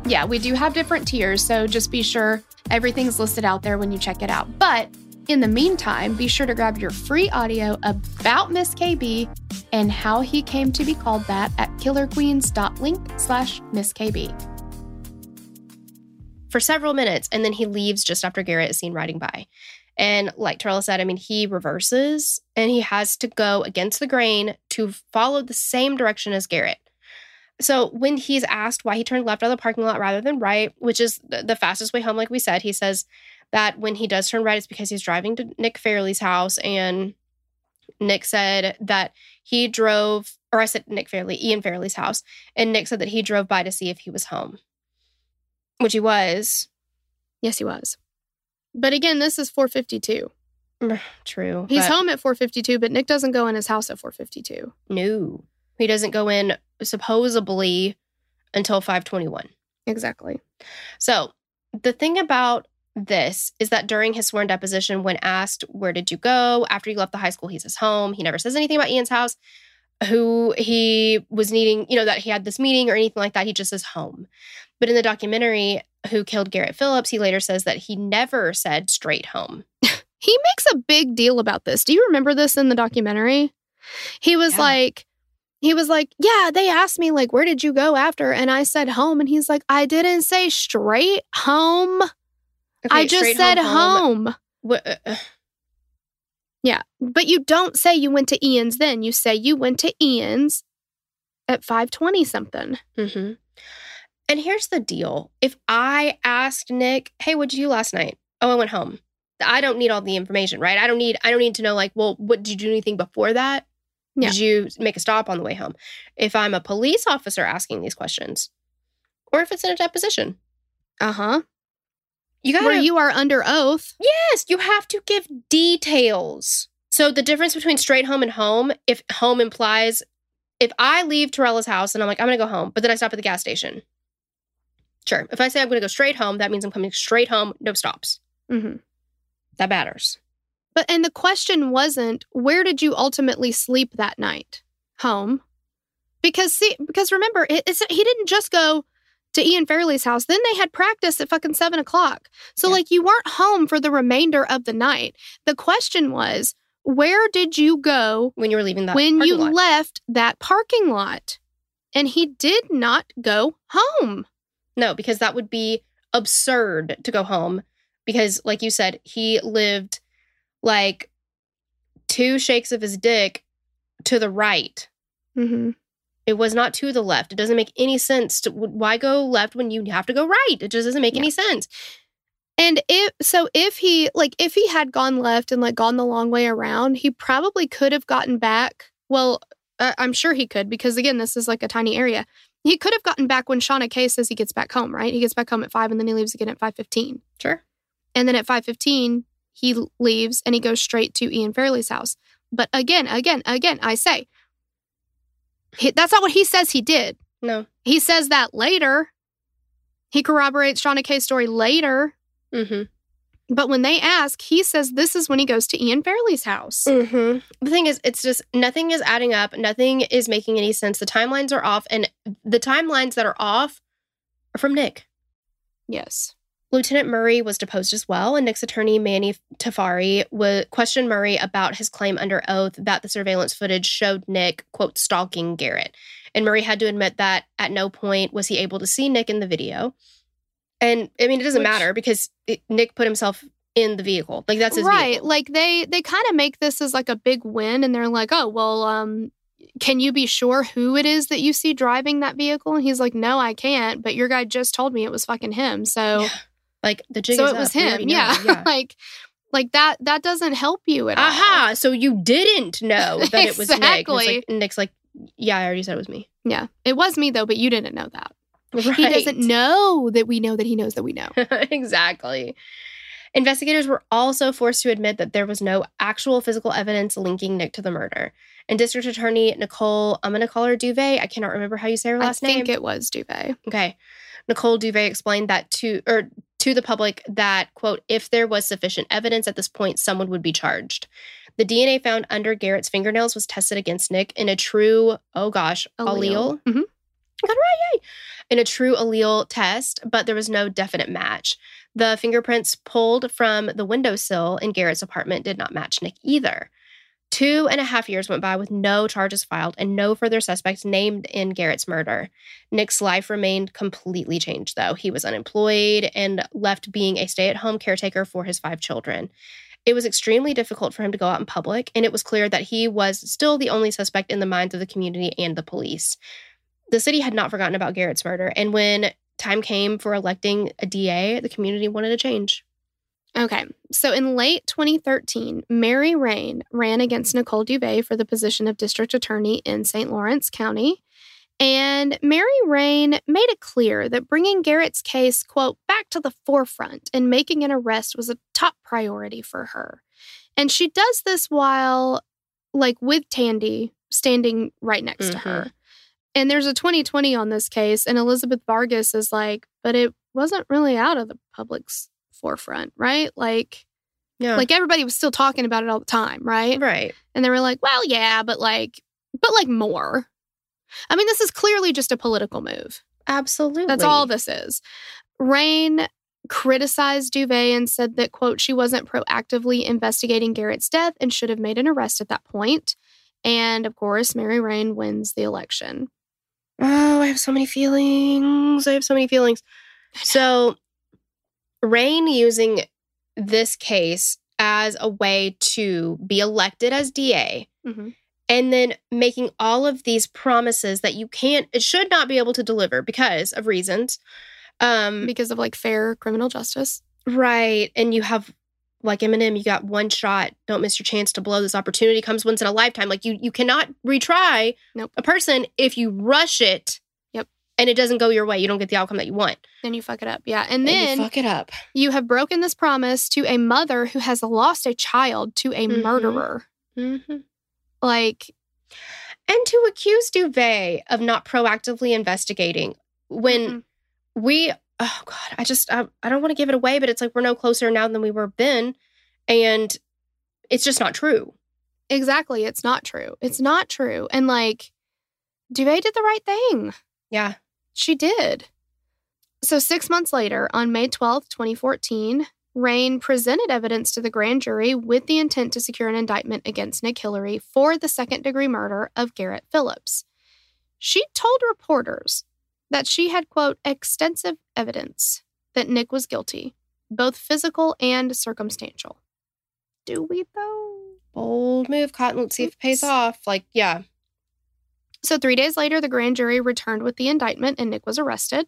Yeah, we do have different tiers, so just be sure everything's listed out there when you check it out. But in the meantime, be sure to grab your free audio about Miss KB and how he came to be called that at killerqueens.link/MissKB. For several minutes, and then he leaves just after Garrett is seen riding by. And like Torella said, I mean, he reverses, and he has to go against the grain to follow the same direction as Garrett. So when he's asked why he turned left out of the parking lot rather than right, which is the fastest way home, like we said, he says that when he does turn right, it's because he's driving to Nick Fairley's house. And Nick said that he drove, or I said Nick Fairley, Ian Fairley's house. And Nick said that he drove by to see if he was home, which he was. Yes, he was. But again, this is 4:52. True. He's home at 4:52, but Nick doesn't go in his house at 4:52. No. He doesn't go in, supposedly, until 5:21. Exactly. So the thing about this is that during his sworn deposition, when asked, where did you go? After he left the high school, he says home. He never says anything about Ian's house, who he was needing, that he had this meeting or anything like that. He just says home. But in the documentary, Who Killed Garrett Phillips, he later says that he never said straight home. He makes a big deal about this. Do you remember this in the documentary? He was like, yeah, they asked me, like, where did you go after? And I said home. And he's like, I didn't say straight home. Okay, I just said home. Yeah, but you don't say you went to Ian's then. You say you went to Ian's at 5:20 something. Mm-hmm. And here's the deal. If I asked Nick, hey, what did you do last night? Oh, I went home. I don't need all the information, right? I don't need to know, like, well, what did you do anything before that? Yeah. Did you make a stop on the way home? If I'm a police officer asking these questions, or if it's in a deposition. Uh-huh. Where you are under oath. Yes, you have to give details. So the difference between straight home and home, if home implies, if I leave Torella's house and I'm like, I'm going to go home, but then I stop at the gas station. Sure. If I say I'm going to go straight home, that means I'm coming straight home, no stops. Mm-hmm. That matters. But, and the question wasn't, where did you ultimately sleep that night? Home. Because remember, he didn't just go to Ian Fairley's house. Then they had practice at fucking 7:00. So, like, you weren't home for the remainder of the night. The question was, where did you go when you were leaving that when you left that parking lot? And he did not go home. No, because that would be absurd to go home. Because, like you said, he lived like 2 shakes of his dick to the right. Mm-hmm. It was not to the left. It doesn't make any sense. Why go left when you have to go right? It just doesn't make any sense. And if he had gone left and like gone the long way around, he probably could have gotten back. Well, I'm sure he could, because again, this is like a tiny area. He could have gotten back when Shawna Kay says he gets back home, right? He gets back home at 5 and then he leaves again at 5:15. Sure. And then at 5:15, he leaves and he goes straight to Ian Fairley's house. But again, I say, that's not what he says he did. No. He says that later. He corroborates Shawna Kay's story later. Mm-hmm. But when they ask, he says this is when he goes to Ian Fairley's house. Mm-hmm. The thing is, it's just nothing is adding up. Nothing is making any sense. The timelines are off. And the timelines that are off are from Nick. Yes. Lieutenant Murray was deposed as well, and Nick's attorney, Manny Tafari, questioned Murray about his claim under oath that the surveillance footage showed Nick, quote, stalking Garrett. And Murray had to admit that at no point was he able to see Nick in the video. And, I mean, it doesn't matter because Nick put himself in the vehicle. Like, that's his vehicle. Like, they kind of make this as, like, a big win, and they're like, oh, well, can you be sure who it is that you see driving that vehicle? And he's like, no, I can't, but your guy just told me it was fucking him, so... Yeah. Like, the jig is up. So it was him, yeah. Like that doesn't help you at all. Aha, so you didn't know that it was Nick. Like, Nick's like, yeah, I already said it was me. Yeah, it was me, though, but you didn't know that. Right. He doesn't know that we know that he knows that we know. Exactly. Investigators were also forced to admit that there was no actual physical evidence linking Nick to the murder. And District Attorney Nicole, I'm going to call her Duvé. I cannot remember how you say her last name. I think it was Duvé. Okay. Nicole Duvé explained that to the public that, quote, if there was sufficient evidence at this point, someone would be charged. The DNA found under Garrett's fingernails was tested against Nick in a true, allele. Mm-hmm. Got it right, yay! In a true allele test, but there was no definite match. The fingerprints pulled from the windowsill in Garrett's apartment did not match Nick either. 2.5 years went by with no charges filed and no further suspects named in Garrett's murder. Nick's life remained completely changed, though. He was unemployed and left being a stay-at-home caretaker for his 5 children. It was extremely difficult for him to go out in public, and it was clear that he was still the only suspect in the minds of the community and the police. The city had not forgotten about Garrett's murder, and when time came for electing a DA, the community wanted a change. Okay, so in late 2013, Mary Rain ran against Nicole Duvé for the position of district attorney in St. Lawrence County, and Mary Rain made it clear that bringing Garrett's case, quote, back to the forefront and making an arrest was a top priority for her. And she does this while, like, with Tandy standing right next to her. And there's a 2020 on this case, and Elizabeth Vargas is like, but it wasn't really out of the public's forefront, right? Like everybody was still talking about it all the time, right? Right. And they were like, well, yeah, but like more. I mean, this is clearly just a political move. Absolutely. That's all this is. Rain criticized Duvé and said that, quote, she wasn't proactively investigating Garrett's death and should have made an arrest at that point. And of course, Mary Rain wins the election. Oh, I have so many feelings. So Rain using this case as a way to be elected as DA and then making all of these promises that should not be able to deliver because of reasons. Because of like fair criminal justice. Right. And you have like Eminem, you got one shot. Don't miss your chance to blow. This opportunity comes once in a lifetime. Like you cannot retry a person if you rush it. and it doesn't go your way, you don't get the outcome that you want. Then you fuck it up. Yeah. And then you fuck it up. You have broken this promise to a mother who has lost a child to a murderer. Mm-hmm. Like, and to accuse Duvé of not proactively investigating when we, oh God, I don't want to give it away, but it's like we're no closer now than we were then. And it's just not true. Exactly. It's not true. It's not true. And like, Duvé did the right thing. Yeah. She did. So 6 months later, on May 12th, 2014, Rain presented evidence to the grand jury with the intent to secure an indictment against Nick Hillary for the second-degree murder of Garrett Phillips. She told reporters that she had, quote, extensive evidence that Nick was guilty, both physical and circumstantial. Do we, though? Bold move, Cotton. Let's see if it pays off. Like, yeah. So 3 days later, the grand jury returned with the indictment and Nick was arrested.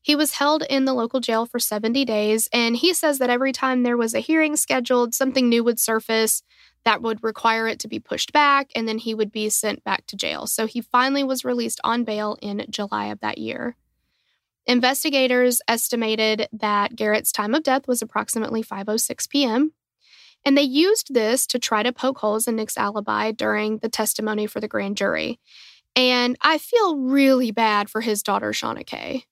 He was held in the local jail for 70 days. And he says that every time there was a hearing scheduled, something new would surface that would require it to be pushed back. And then he would be sent back to jail. So he finally was released on bail in July of that year. Investigators estimated that Garrett's time of death was approximately 5:06 p.m. And they used this to try to poke holes in Nick's alibi during the testimony for the grand jury. And I feel really bad for his daughter, Shawna Kay,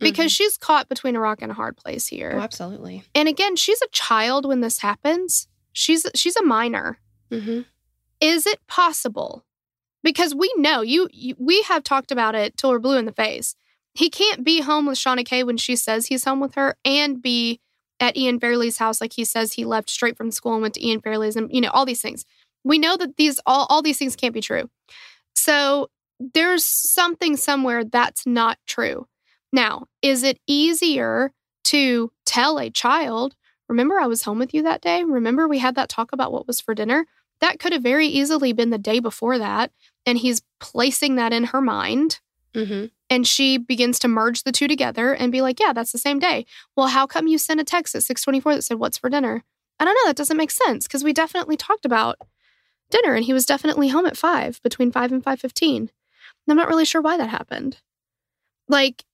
because she's caught between a rock and a hard place here. Oh, absolutely. And again, she's a child when this happens. She's a minor. Mm-hmm. Is it possible? Because we know, we have talked about it till we're blue in the face. He can't be home with Shawna Kay when she says he's home with her and be at Ian Fairley's house, like he says he left straight from school and went to Ian Fairley's and, you know, all these things. We know that these all these things can't be true. So there's something somewhere that's not true. Now, is it easier to tell a child, remember I was home with you that day? Remember we had that talk about what was for dinner? That could have very easily been the day before that. And he's placing that in her mind. Mm-hmm. And she begins to merge the two together and be like, yeah, that's the same day. Well, how come you sent a text at 6:24 that said, what's for dinner? I don't know. That doesn't make sense because we definitely talked about dinner and he was definitely home at 5, between 5 and 5:15. And I'm not really sure why that happened. Like,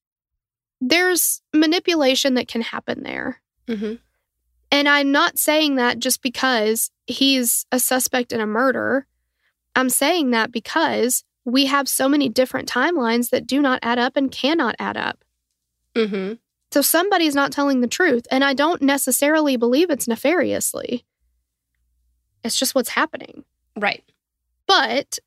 there's manipulation that can happen there. Mm-hmm. And I'm not saying that just because he's a suspect in a murder. I'm saying that because we have so many different timelines that do not add up and cannot add up. Mm-hmm. So somebody's not telling the truth, and I don't necessarily believe it's nefariously. It's just what's happening. Right. But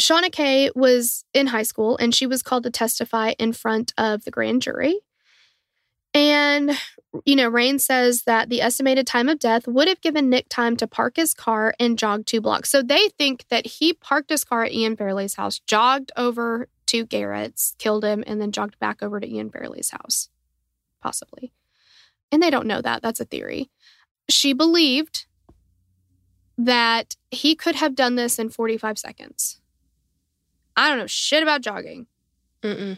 Shawna Kay was in high school, and she was called to testify in front of the grand jury. And, you know, Rain says that the estimated time of death would have given Nick time to park his car and jog 2 blocks. So they think that he parked his car at Ian Fairley's house, jogged over to Garrett's, killed him, and then jogged back over to Ian Fairley's house, possibly. And they don't know that. That's a theory. She believed that he could have done this in 45 seconds. I don't know shit about jogging. Mm-mm.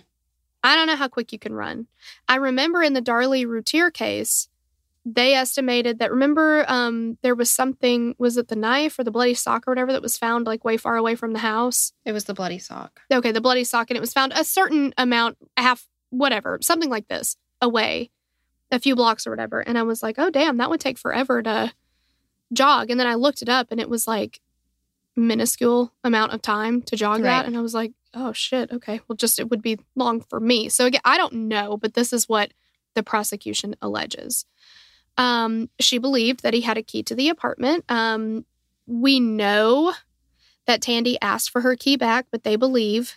I don't know how quick you can run. I remember in the Darlie Routier case, they estimated that, remember, there was something, was it the knife or the bloody sock or whatever that was found like way far away from the house? It was the bloody sock. Okay, the bloody sock. And it was found a certain amount, half, whatever, something like this, away, a few blocks or whatever. And I was like, oh, damn, that would take forever to jog. And then I looked it up and it was like minuscule amount of time to jog that. And I was like, oh, shit. Okay. Well, just it would be long for me. So again, I don't know, but this is what the prosecution alleges. She believed that he had a key to the apartment. We know that Tandy asked for her key back, but they believe,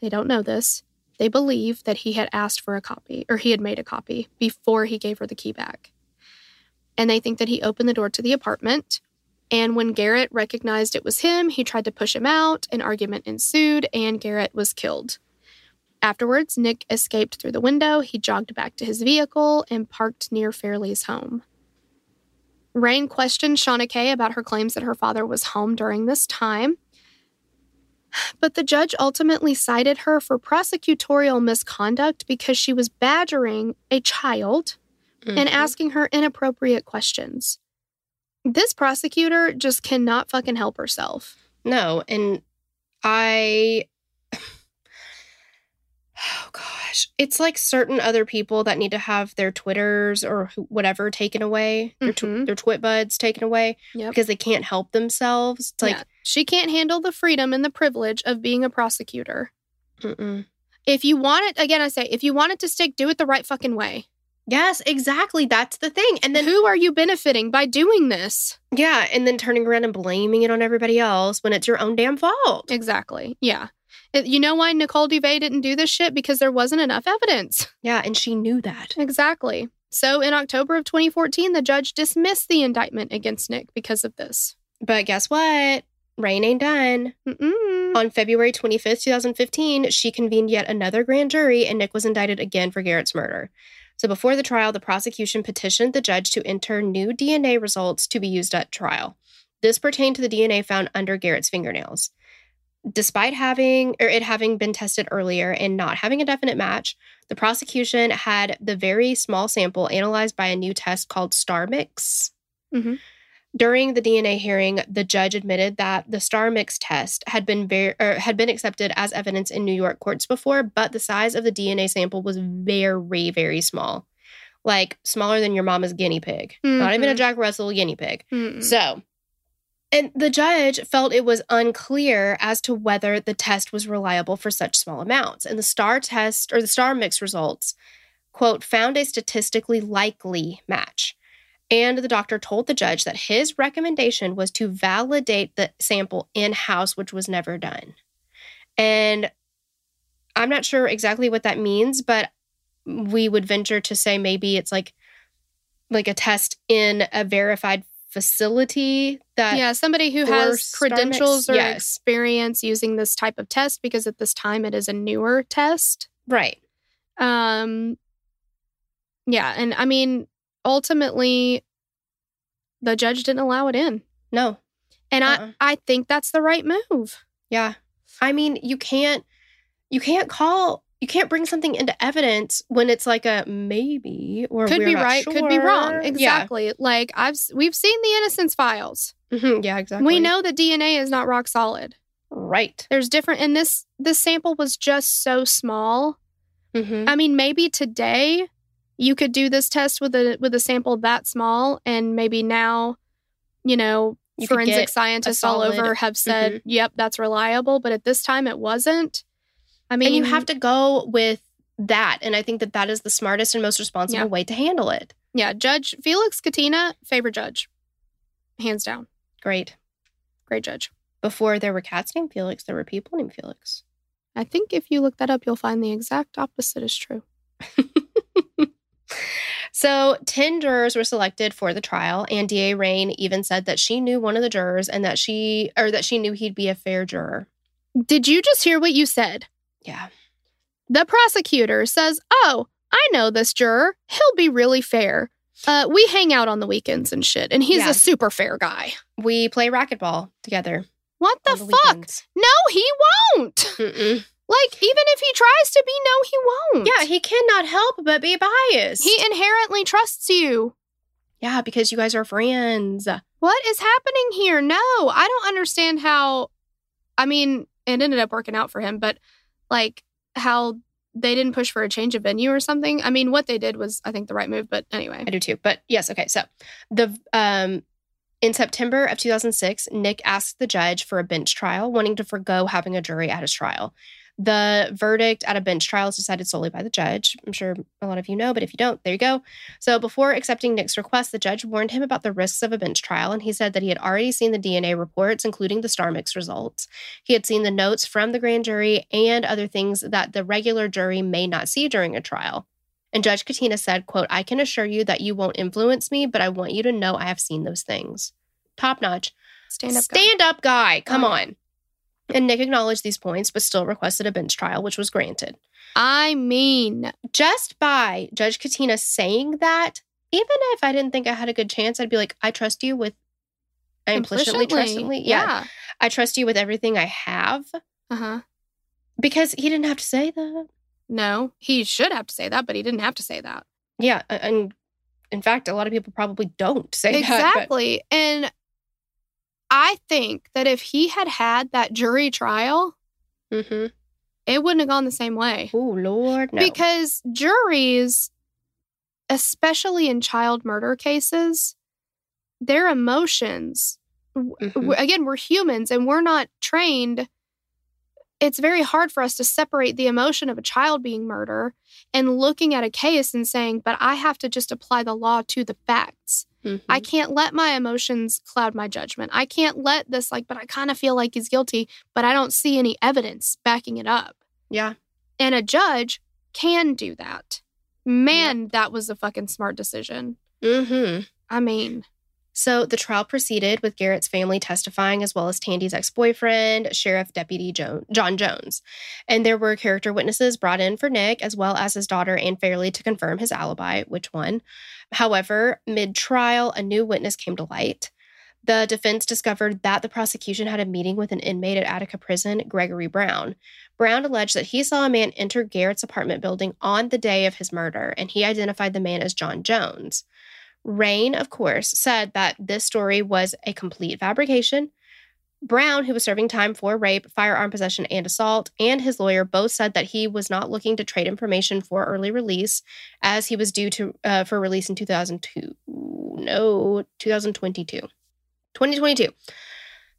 they don't know this, they believe that he had asked for a copy or he had made a copy before he gave her the key back. And they think that he opened the door to the apartment. And when Garrett recognized it was him, he tried to push him out. An argument ensued, and Garrett was killed. Afterwards, Nick escaped through the window. He jogged back to his vehicle and parked near Fairley's home. Rain questioned Shawna Kay about her claims that her father was home during this time. But the judge ultimately cited her for prosecutorial misconduct because she was badgering a child and asking her inappropriate questions. This prosecutor just cannot fucking help herself. No, and I... Oh, gosh. gosh, it's like certain other people that need to have their Twitters or whatever taken away, their twit buds taken away because they can't help themselves. It's like she can't handle the freedom and the privilege of being a prosecutor. Mm-mm. If you want it, again, I say, if you want it to stick, do it the right fucking way. Yes, exactly. That's the thing. And then who are you benefiting by doing this? Yeah. And then turning around and blaming it on everybody else when it's your own damn fault. Exactly. Yeah. You know why Nicole Duvé didn't do this shit? Because there wasn't enough evidence. Yeah, and she knew that. Exactly. So in October of 2014, the judge dismissed the indictment against Nick because of this. But guess what? Rain ain't done. Mm-mm. On February 25th, 2015, she convened yet another grand jury, and Nick was indicted again for Garrett's murder. So before the trial, the prosecution petitioned the judge to enter new DNA results to be used at trial. This pertained to the DNA found under Garrett's fingernails. Despite having been tested earlier and not having a definite match, the prosecution had the very small sample analyzed by a new test called STRmix. Mm-hmm. During the DNA hearing, the judge admitted that the STRmix test had been accepted as evidence in New York courts before, but the size of the DNA sample was very, very small. Like, smaller than your mama's guinea pig. Mm-hmm. Not even a Jack Russell guinea pig. Mm-hmm. So... and the judge felt it was unclear as to whether the test was reliable for such small amounts. And the STRmix results, quote, found a statistically likely match. And the doctor told the judge that his recommendation was to validate the sample in-house, which was never done. And I'm not sure exactly what that means, but we would venture to say maybe it's like a test in a verified facility that... yeah, somebody who has credentials or experience using this type of test, because at this time it is a newer test. Right. Yeah, and I mean, ultimately, the judge didn't allow it in. No. And I think that's the right move. Yeah. I mean, you can't bring something into evidence when it's like a maybe or could be right, sure. Could be wrong. Exactly. Yeah. Like we've seen the Innocence Files. Mm-hmm. Yeah, exactly. We know that DNA is not rock solid. Right. There's different, and this sample was just so small. Mm-hmm. I mean, maybe today you could do this test with a sample that small, and maybe now, you know, you forensic scientists all over have said, mm-hmm. "Yep, that's reliable," but at this time it wasn't. I mean, and you have to go with that. And I think that is the smartest and most responsible way to handle it. Yeah. Judge Felix Katina, favorite judge. Hands down. Great. Great judge. Before there were cats named Felix, there were people named Felix. I think if you look that up, you'll find the exact opposite is true. So 10 jurors were selected for the trial. And DA Rain even said that she knew one of the jurors and that she knew he'd be a fair juror. Did you just hear what you said? Yeah. The prosecutor says, "Oh, I know this juror. He'll be really fair. We hang out on the weekends and shit, and he's a super fair guy. We play racquetball together." What the fuck? Weekends. No, he won't. Mm-mm. Like, even if he tries to be, no, he won't. Yeah, he cannot help but be biased. He inherently trusts you. Yeah, because you guys are friends. What is happening here? No, I don't understand how... I mean, it ended up working out for him, but... like, how they didn't push for a change of venue or something. I mean, what they did was, I think, the right move, but anyway. I do too. But yes, okay. So the in September of 2006, Nick asked the judge for a bench trial, wanting to forgo having a jury at his trial. The verdict at a bench trial is decided solely by the judge. I'm sure a lot of you know, but if you don't, there you go. So before accepting Nick's request, the judge warned him about the risks of a bench trial, and he said that he had already seen the DNA reports, including the STRmix results. He had seen the notes from the grand jury and other things that the regular jury may not see during a trial. And Judge Katina said, quote, "I can assure you that you won't influence me, but I want you to know I have seen those things." Top notch. Stand up guy. Come on. And Nick acknowledged these points, but still requested a bench trial, which was granted. I mean, just by Judge Katina saying that, even if I didn't think I had a good chance, I'd be like, I trust you with... I implicitly trust you. Yeah. I trust you with everything I have. Uh-huh. Because he didn't have to say that. No, he should have to say that, but he didn't have to say that. Yeah, and in fact, a lot of people probably don't say that. Exactly, and... I think that if he had that jury trial, mm-hmm. it wouldn't have gone the same way. Oh, Lord, no. Because juries, especially in child murder cases, their emotions, again, we're humans and we're not trained. It's very hard for us to separate the emotion of a child being murdered and looking at a case and saying, but I have to just apply the law to the facts. Mm-hmm. I can't let my emotions cloud my judgment. I can't let this, like, but I kind of feel like he's guilty, but I don't see any evidence backing it up. Yeah. And a judge can do that. Man, that was a fucking smart decision. Mm-hmm. I mean... So the trial proceeded with Garrett's family testifying, as well as Tandy's ex-boyfriend, Sheriff Deputy John Jones. And there were character witnesses brought in for Nick, as well as his daughter, Ian Fairley, to confirm his alibi, which one. However, mid-trial, a new witness came to light. The defense discovered that the prosecution had a meeting with an inmate at Attica Prison, Gregory Brown. Brown alleged that he saw a man enter Garrett's apartment building on the day of his murder, and he identified the man as John Jones. Rain, of course, said that this story was a complete fabrication. Brown, who was serving time for rape, firearm possession, and assault, and his lawyer both said that he was not looking to trade information for early release, as he was due to for release in 2022.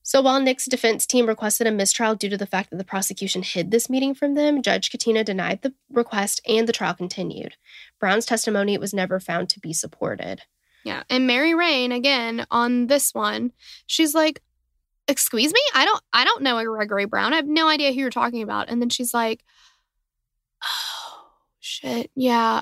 So while Nick's defense team requested a mistrial due to the fact that the prosecution hid this meeting from them, Judge Katina denied the request and the trial continued. Brown's testimony was never found to be supported. Yeah. And Mary Rain, again, on this one, she's like, excuse me? I don't know Gregory Brown. I have no idea who you're talking about. And then she's like, oh, shit. Yeah.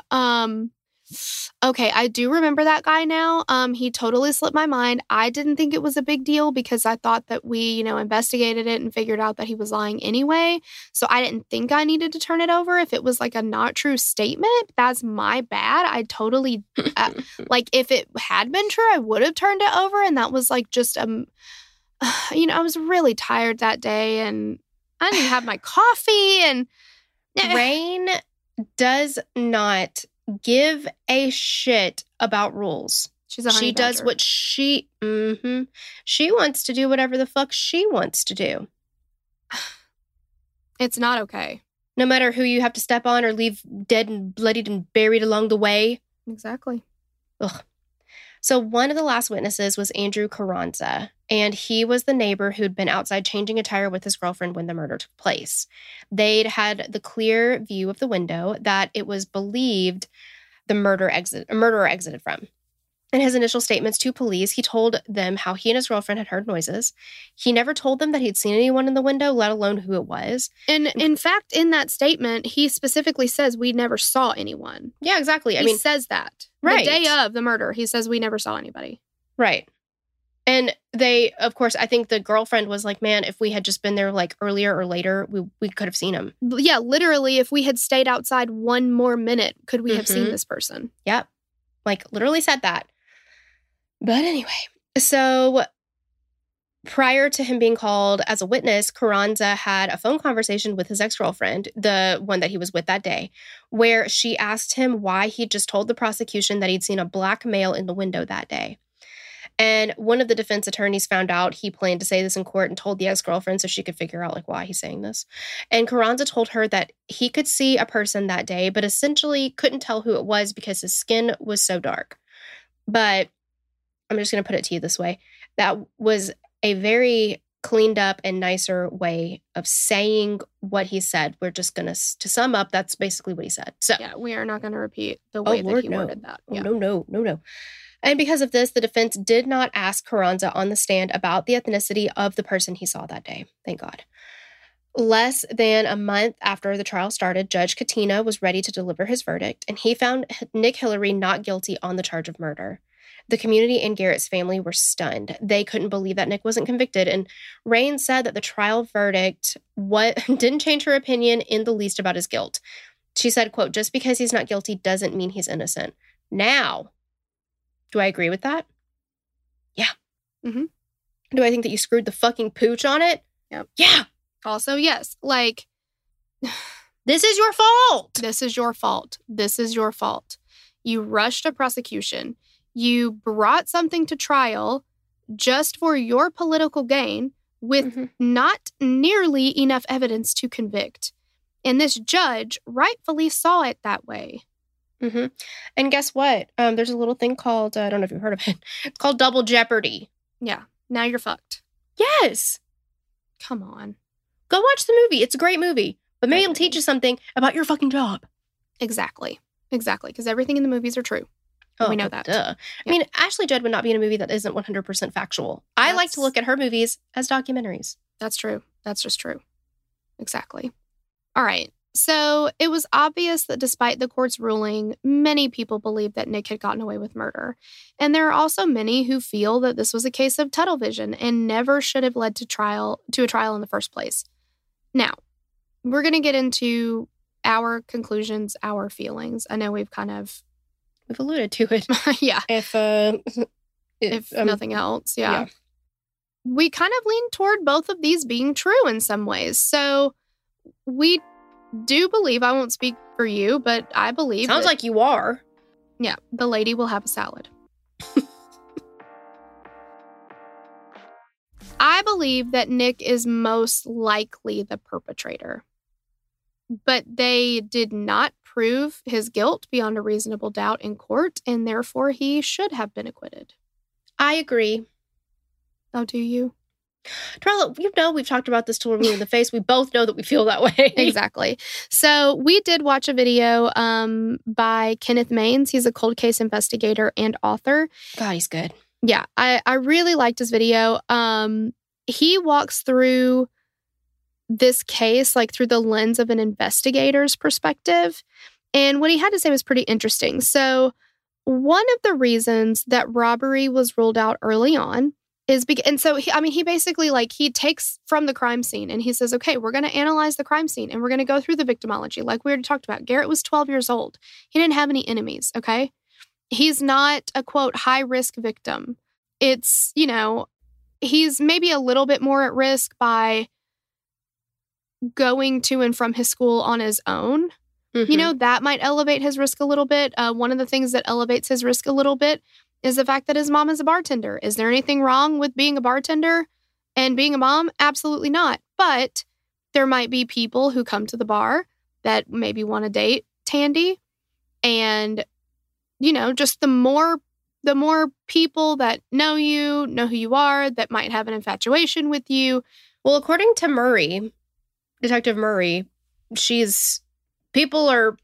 Okay, I do remember that guy now. He totally slipped my mind. I didn't think it was a big deal because I thought that we, investigated it and figured out that he was lying anyway. So I didn't think I needed to turn it over if it was like a not true statement. That's my bad. I totally, if it had been true, I would have turned it over. And that was like just, I was really tired that day and I didn't have my coffee and... Rain does not... give a shit about rules. She does what she... Mm-hmm. She wants to do whatever the fuck she wants to do. It's not okay. No matter who you have to step on or leave dead and bloodied and buried along the way. Exactly. Ugh. So one of the last witnesses was Andrew Carranza, and he was the neighbor who'd been outside changing a tire with his girlfriend when the murder took place. They'd had the clear view of the window that it was believed the murderer exited from. In his initial statements to police, he told them how he and his girlfriend had heard noises. He never told them that he'd seen anyone in the window, let alone who it was. And in fact, in that statement, he specifically says we never saw anyone. Yeah, exactly. He says that. Right. The day of the murder, he says we never saw anybody. Right. And they, of course, I think the girlfriend was like, man, if we had just been there like earlier or later, we could have seen him. Yeah, literally, if we had stayed outside one more minute, could we have seen this person? Yep. Literally said that. But anyway, so prior to him being called as a witness, Carranza had a phone conversation with his ex-girlfriend, the one that he was with that day, where she asked him why he just told the prosecution that he'd seen a black male in the window that day. And one of the defense attorneys found out he planned to say this in court and told the ex-girlfriend so she could figure out why he's saying this. And Carranza told her that he could see a person that day, but essentially couldn't tell who it was because his skin was so dark. But I'm just going to put it to you this way. That was a very cleaned up and nicer way of saying what he said. We're just going to sum up, that's basically what he said. So yeah, we are not going to repeat the way worded that. Yeah. Oh, no. And because of this, the defense did not ask Carranza on the stand about the ethnicity of the person he saw that day. Thank God. Less than a month after the trial started, Judge Katina was ready to deliver his verdict, and he found Nick Hillary not guilty on the charge of murder. The community and Garrett's family were stunned. They couldn't believe that Nick wasn't convicted, and Rain said that the trial verdict didn't change her opinion in the least about his guilt. She said, quote, "Just because he's not guilty doesn't mean he's innocent." Now, do I agree with that? Yeah. Mm-hmm. Do I think that you screwed the fucking pooch on it? Yep. Yeah. Also, yes. This is your fault. You rushed a prosecution. You brought something to trial just for your political gain with not nearly enough evidence to convict. And this judge rightfully saw it that way. Mm-hmm. And guess what? There's a little thing called, I don't know if you've heard of it, it's called double jeopardy. Yeah. Now you're fucked. Yes. Come on. Go watch the movie. It's a great movie. But maybe it'll teach you something about your fucking job. Exactly. Exactly. Because everything in the movies are true. Oh, we know that. Duh. Yeah. I mean, Ashley Judd would not be in a movie that isn't 100% factual. I like to look at her movies as documentaries. That's true. That's just true. Exactly. All right. So it was obvious that despite the court's ruling, many people believed that Nick had gotten away with murder. And there are also many who feel that this was a case of tunnel vision and never should have led to a trial in the first place. Now, we're going to get into our conclusions, our feelings. I know we've alluded to it. Yeah. If nothing else. Yeah. We kind of lean toward both of these being true in some ways. So we do believe, I won't speak for you, but I believe... Sounds like you are. Yeah, the lady will have a salad. I believe that Nick is most likely the perpetrator. But they did not prove his guilt beyond a reasonable doubt in court, and therefore he should have been acquitted. I agree. Oh, do you? Torella, you know we've talked about this till we're blue in the face. We both know that we feel that way. Exactly. So we did watch a video by Kenneth Maines. He's a cold case investigator and author. God, he's good. Yeah, I really liked his video. He walks through this case like through the lens of an investigator's perspective. And what he had to say was pretty interesting. So one of the reasons that robbery was ruled out early on he basically he takes from the crime scene and he says, okay, we're going to analyze the crime scene and we're going to go through the victimology. Like we already talked about, Garrett was 12 years old. He didn't have any enemies. Okay. He's not a quote, high risk victim. It's, he's maybe a little bit more at risk by going to and from his school on his own. Mm-hmm. That might elevate his risk a little bit. One of the things that elevates his risk a little bit is the fact that his mom is a bartender. Is there anything wrong with being a bartender and being a mom? Absolutely not. But there might be people who come to the bar that maybe want to date Tandy. And, just the more people that know who you are, that might have an infatuation with you. Well, according to Detective Murray, people are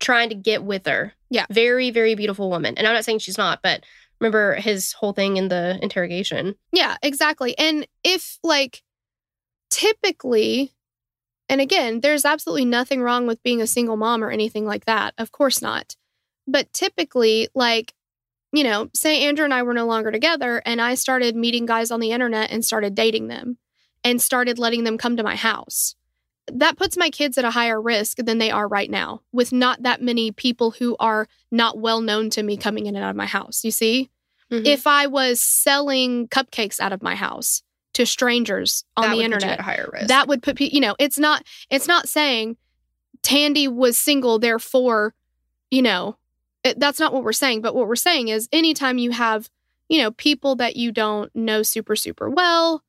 trying to get with her. Yeah. Very, very beautiful woman. And I'm not saying she's not, but remember his whole thing in the interrogation. Yeah, exactly. And if typically, and again, there's absolutely nothing wrong with being a single mom or anything like that. Of course not. But typically, say Andrew and I were no longer together and I started meeting guys on the internet and started dating them and started letting them come to my house. That puts my kids at a higher risk than they are right now with not that many people who are not well known to me coming in and out of my house. You see, mm-hmm. If I was selling cupcakes out of my house to strangers on the internet, at higher risk. That would put, it's not saying Tandy was single. Therefore, that's not what we're saying. But what we're saying is anytime you have, people that you don't know super, super well,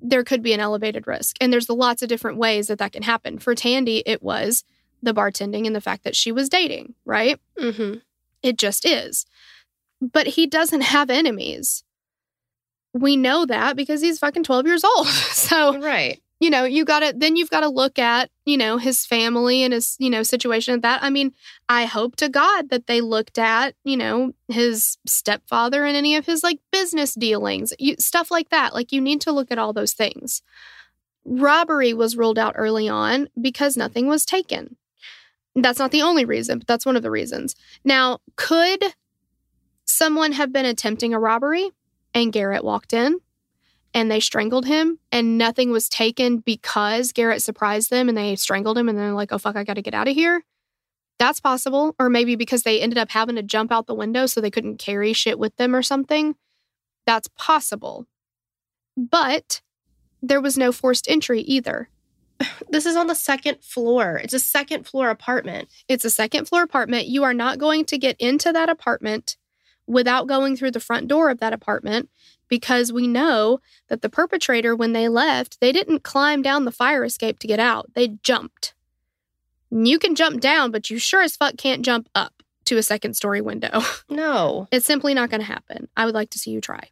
there could be an elevated risk. And there's lots of different ways that can happen. For Tandy, it was the bartending and the fact that she was dating, right? Mm-hmm. It just is. But he doesn't have enemies. We know that because he's fucking 12 years old. So, right. You've got to look at, his family and his, situation at that. I mean, I hope to God that they looked at, his stepfather and any of his business dealings, stuff like that. You need to look at all those things. Robbery was ruled out early on because nothing was taken. That's not the only reason, but that's one of the reasons. Now, could someone have been attempting a robbery and Garrett walked in? And they strangled him and nothing was taken because Garrett surprised them and they strangled him and they're like, oh, fuck, I got to get out of here. That's possible. Or maybe because they ended up having to jump out the window so they couldn't carry shit with them or something. That's possible. But there was no forced entry either. This is on the second floor. It's a second floor apartment. It's a second floor apartment. You are not going to get into that apartment without going through the front door of that apartment. Because we know that the perpetrator, when they left, they didn't climb down the fire escape to get out. They jumped. You can jump down, but you sure as fuck can't jump up to a second story window. No. It's simply not going to happen. I would like to see you try.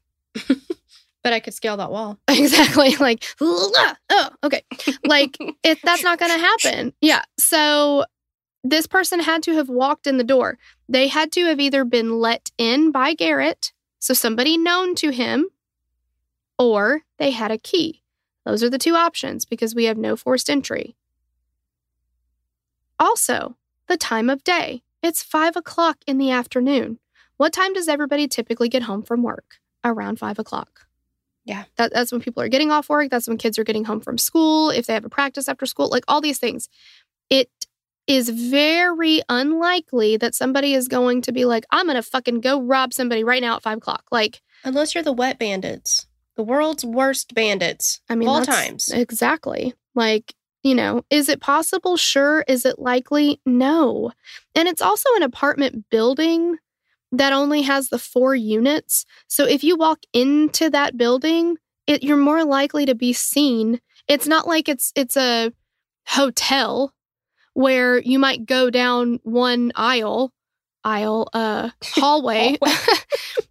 But I could scale that wall. Exactly. Like, oh, okay. Like, that's not going to happen. Yeah. So this person had to have walked in the door. They had to have either been let in by Garrett, so somebody known to him, or they had a key. Those are the two options because we have no forced entry. Also, the time of day. It's 5 o'clock in the afternoon. What time does everybody typically get home from work? Around 5 o'clock. Yeah, that's when people are getting off work. That's when kids are getting home from school, if they have a practice after school, like all these things. It is very unlikely that somebody is going to be like, I'm going to fucking go rob somebody right now at 5 o'clock. Like, unless you're the wet bandits, the world's worst bandits. I mean, all times. Exactly. Like, you know, is it possible? Sure. Is it likely? No. And it's also an apartment building that only has the 4 units. So if you walk into that building, you're more likely to be seen. It's not like it's a hotel where you might go down one hallway,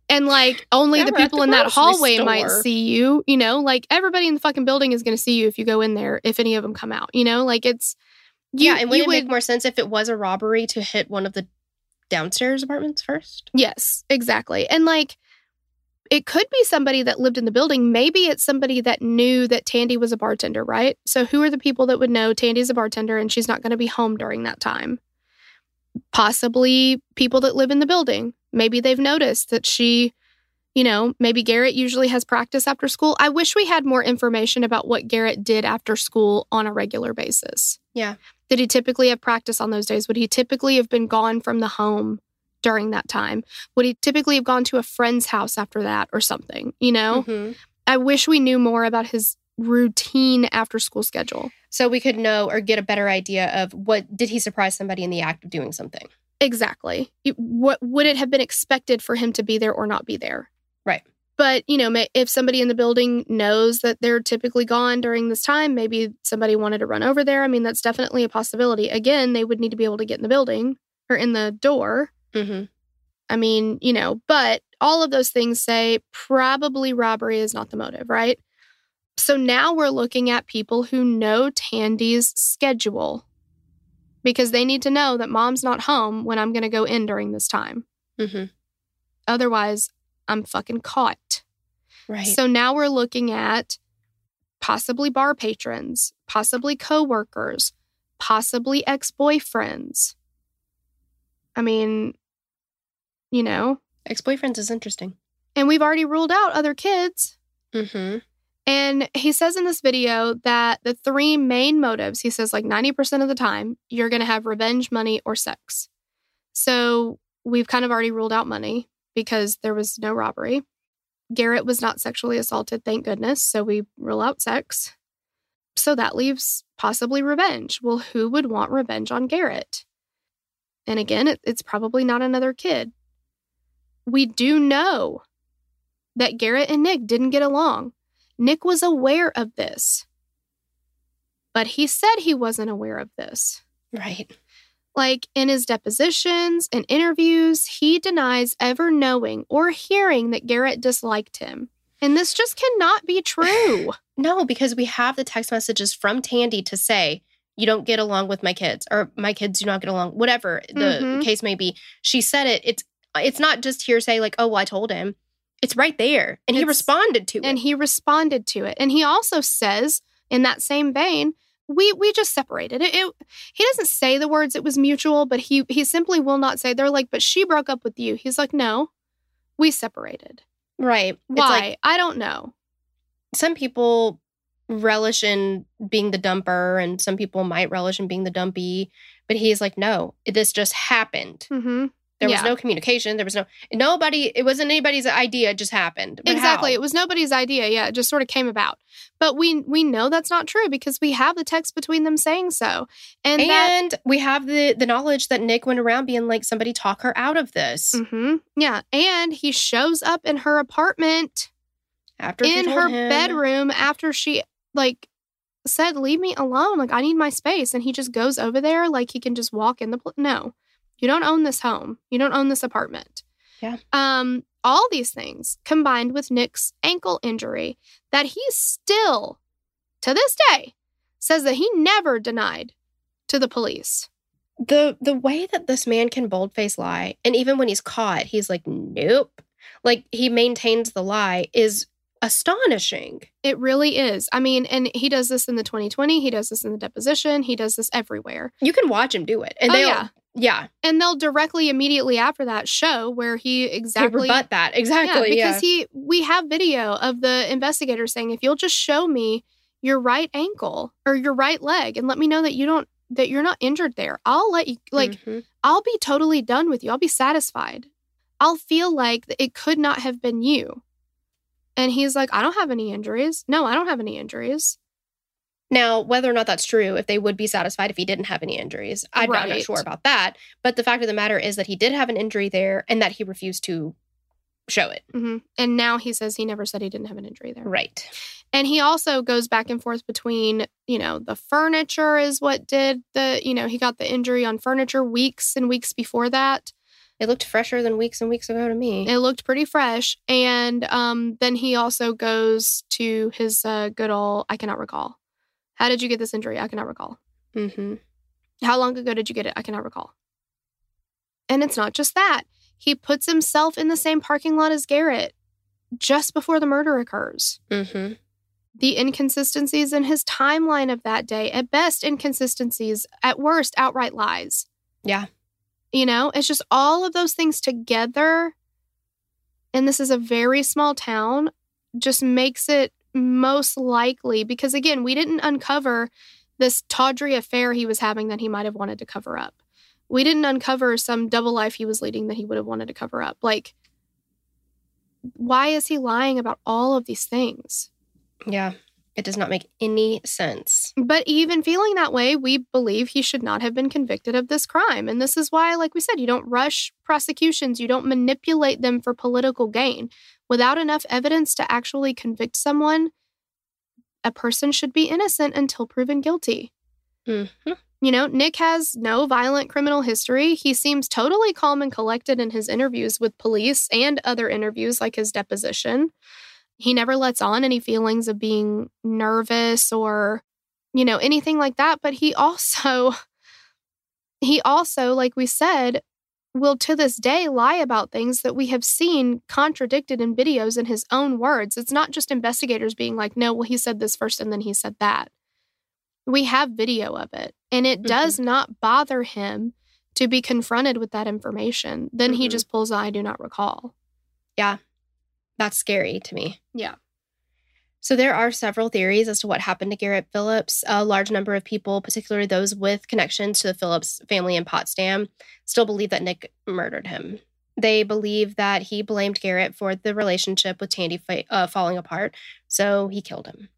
and like only the people in that hallway might see you. You know, like everybody in the fucking building is going to see you if you go in there, if any of them come out. You know, like it's... Yeah, and would it make more sense if it was a robbery to hit one of the downstairs apartments first? Yes, exactly. And like, it could be somebody that lived in the building. Maybe it's somebody that knew that Tandy was a bartender, right? So who are the people that would know Tandy's a bartender and she's not going to be home during that time? Possibly people that live in the building. Maybe they've noticed that she, you know, maybe Garrett usually has practice after school. I wish we had more information about what Garrett did after school on a regular basis. Yeah. Did he typically have practice on those days? Would he typically have been gone from the home during that time? Would he typically have gone to a friend's house after that or something? You know? Mm-hmm. I wish we knew more about his routine after school schedule. So we could know or get a better idea of what, did he surprise somebody in the act of doing something? Exactly. What would it have been expected for him to be there or not be there? Right. But, you know, if somebody in the building knows that they're typically gone during this time, maybe somebody wanted to run over there. I mean, that's definitely a possibility. Again, they would need to be able to get in the building or in the door. Mm-hmm. I mean, you know, but all of those things say probably robbery is not the motive, right? So now we're looking at people who know Tandy's schedule because they need to know that mom's not home when I'm going to go in during this time. Mm-hmm. Otherwise, I'm fucking caught. Right. So now we're looking at possibly bar patrons, possibly coworkers, possibly ex-boyfriends. I mean, you know. Ex-boyfriends is interesting. And we've already ruled out other kids. Mm-hmm. And he says in this video that the 3 main motives, he says like 90% of the time, you're going to have revenge, money, or sex. So we've kind of already ruled out money, because there was no robbery. Garrett was not sexually assaulted, thank goodness, so we rule out sex. So that leaves possibly revenge. Well, who would want revenge on Garrett? And again, it's probably not another kid. We do know that Garrett and Nick didn't get along. Nick was aware of this, but he said he wasn't aware of this. Right. Like, in his depositions and interviews, he denies ever knowing or hearing that Garrett disliked him. And this just cannot be true. No, because we have the text messages from Tandy to say, you don't get along with my kids, or my kids do not get along, whatever the case may be. She said it. It's not just hearsay, like, oh, well, I told him. It's right there. And he responded to it. And he responded to it. And he also says, in that same vein, We just separated. He doesn't say the words, it was mutual, but he simply will not say. They're like, but she broke up with you. He's like, no, we separated. Right. Why? It's like, I don't know. Some people relish in being the dumper, and some people might relish in being the dumpy. But he's like, no, this just happened. Mm-hmm. There was no communication. There was nobody. It wasn't anybody's idea. It just happened. But exactly. How? It was nobody's idea. Yeah. It just sort of came about. But we know that's not true because we have the text between them saying so. And we have the knowledge that Nick went around being like, somebody talk her out of this. Mm-hmm. Yeah. And he shows up in her apartment, after in her bedroom after she like said, leave me alone. Like, I need my space. And he just goes over there like he can just walk in the No, you don't own this home. You don't own this apartment. Yeah. All these things combined with Nick's ankle injury that he still, to this day, says that he never denied to the police. The way that this man can boldface lie, and even when he's caught, he's like, nope. Like, he maintains the lie is astonishing. It really is. I mean, and he does this in the 2020. He does this in the deposition. He does this everywhere. You can watch him do it. And yeah. And they'll directly, immediately after that show where he exactly... They rebut that. Exactly. Yeah, because we have video of the investigator saying, if you'll just show me your right ankle or your right leg and let me know that you don't, that you're not injured there, I'll let you, like, I'll be totally done with you. I'll be satisfied. I'll feel like it could not have been you. And he's like, I don't have any injuries. No, I don't have any injuries. Now, whether or not that's true, if they would be satisfied if he didn't have any injuries, I'm not sure about that. But the fact of the matter is that he did have an injury there and that he refused to show it. Mm-hmm. And now he says he never said he didn't have an injury there. Right. And he also goes back and forth between, you know, the furniture is what did the, you know, he got the injury on furniture weeks and weeks before that. It looked fresher than weeks and weeks ago to me. It looked pretty fresh. And then he also goes to his good old, I cannot recall. How did you get this injury? I cannot recall. Mm-hmm. How long ago did you get it? I cannot recall. And it's not just that. He puts himself in the same parking lot as Garrett just before the murder occurs. Mm-hmm. The inconsistencies in his timeline of that day, at best inconsistencies, at worst outright lies. Yeah. You know, it's just all of those things together, and this is a very small town, just makes it most likely, because again, we didn't uncover this tawdry affair he was having that he might have wanted to cover up. We didn't uncover some double life he was leading that he would have wanted to cover up. Like, why is he lying about all of these things? Yeah, it does not make any sense. But even feeling that way, we believe he should not have been convicted of this crime. And this is why, like we said, you don't rush prosecutions. You don't manipulate them for political gain. Without enough evidence to actually convict someone, a person should be innocent until proven guilty. Mm-hmm. You know, Nick has no violent criminal history. He seems totally calm and collected in his interviews with police and other interviews like his deposition. He never lets on any feelings of being nervous or, you know, anything like that. But he also, like we said, will to this day lie about things that we have seen contradicted in videos in his own words. It's not just investigators being like, no, well, he said this first and then he said that. We have video of it, and it does not bother him to be confronted with that information. Then he just pulls the I do not recall. Yeah, that's scary to me. Yeah. So there are several theories as to what happened to Garrett Phillips. A large number of people, particularly those with connections to the Phillips family in Potsdam, still believe that Nick murdered him. They believe that he blamed Garrett for the relationship with Tandy falling apart, so he killed him.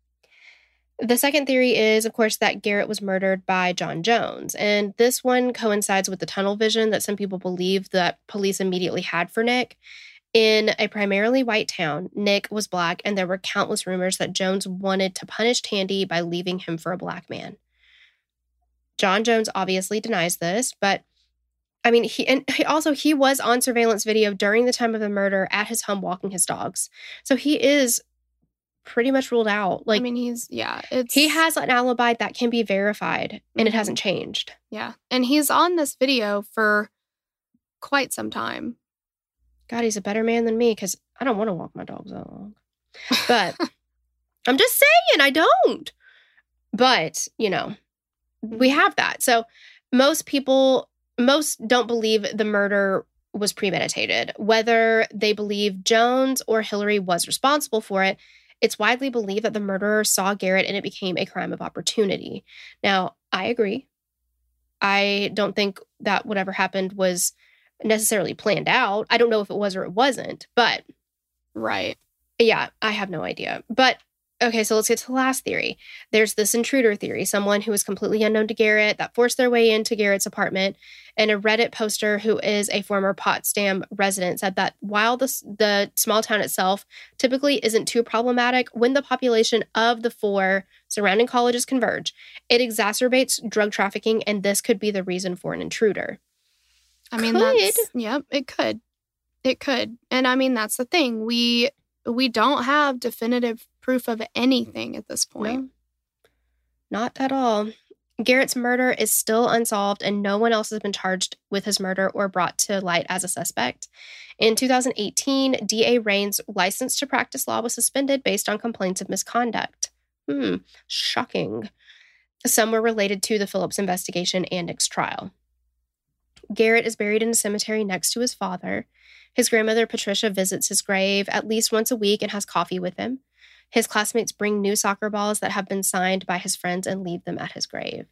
The second theory is, of course, that Garrett was murdered by John Jones. And this one coincides with the tunnel vision that some people believe that police immediately had for Nick. In a primarily white town, Nick was Black, and there were countless rumors that Jones wanted to punish Tandy by leaving him for a Black man. John Jones obviously denies this, but I mean, he was on surveillance video during the time of the murder at his home walking his dogs. So he is pretty much ruled out. Like, I mean, he has an alibi that can be verified, and it hasn't changed. Yeah. And he's on this video for quite some time. God, he's a better man than me, because I don't want to walk my dogs that long. But I'm just saying, I don't. But, you know, we have that. So most don't believe the murder was premeditated. Whether they believe Jones or Hillary was responsible for it, it's widely believed that the murderer saw Garrett and it became a crime of opportunity. Now, I agree. I don't think that whatever happened was necessarily planned out. I don't know if it was or it wasn't, but... Right. Yeah, I have no idea. But, okay, so let's get to the last theory. There's this intruder theory, someone who was completely unknown to Garrett that forced their way into Garrett's apartment and a Reddit poster who is a former Potsdam resident said that while the small town itself typically isn't too problematic, when the population of the four surrounding colleges converge, it exacerbates drug trafficking, and this could be the reason for an intruder. I mean, It could. And I mean, that's the thing. We don't have definitive proof of anything at this point. No. Not at all. Garrett's murder is still unsolved, and no one else has been charged with his murder or brought to light as a suspect. In 2018, D.A. Rain's license to practice law was suspended based on complaints of misconduct. Shocking. Some were related to the Phillips investigation and Nick's trial. Garrett is buried in a cemetery next to his father. His grandmother, Patricia, visits his grave at least once a week and has coffee with him. His classmates bring new soccer balls that have been signed by his friends and leave them at his grave.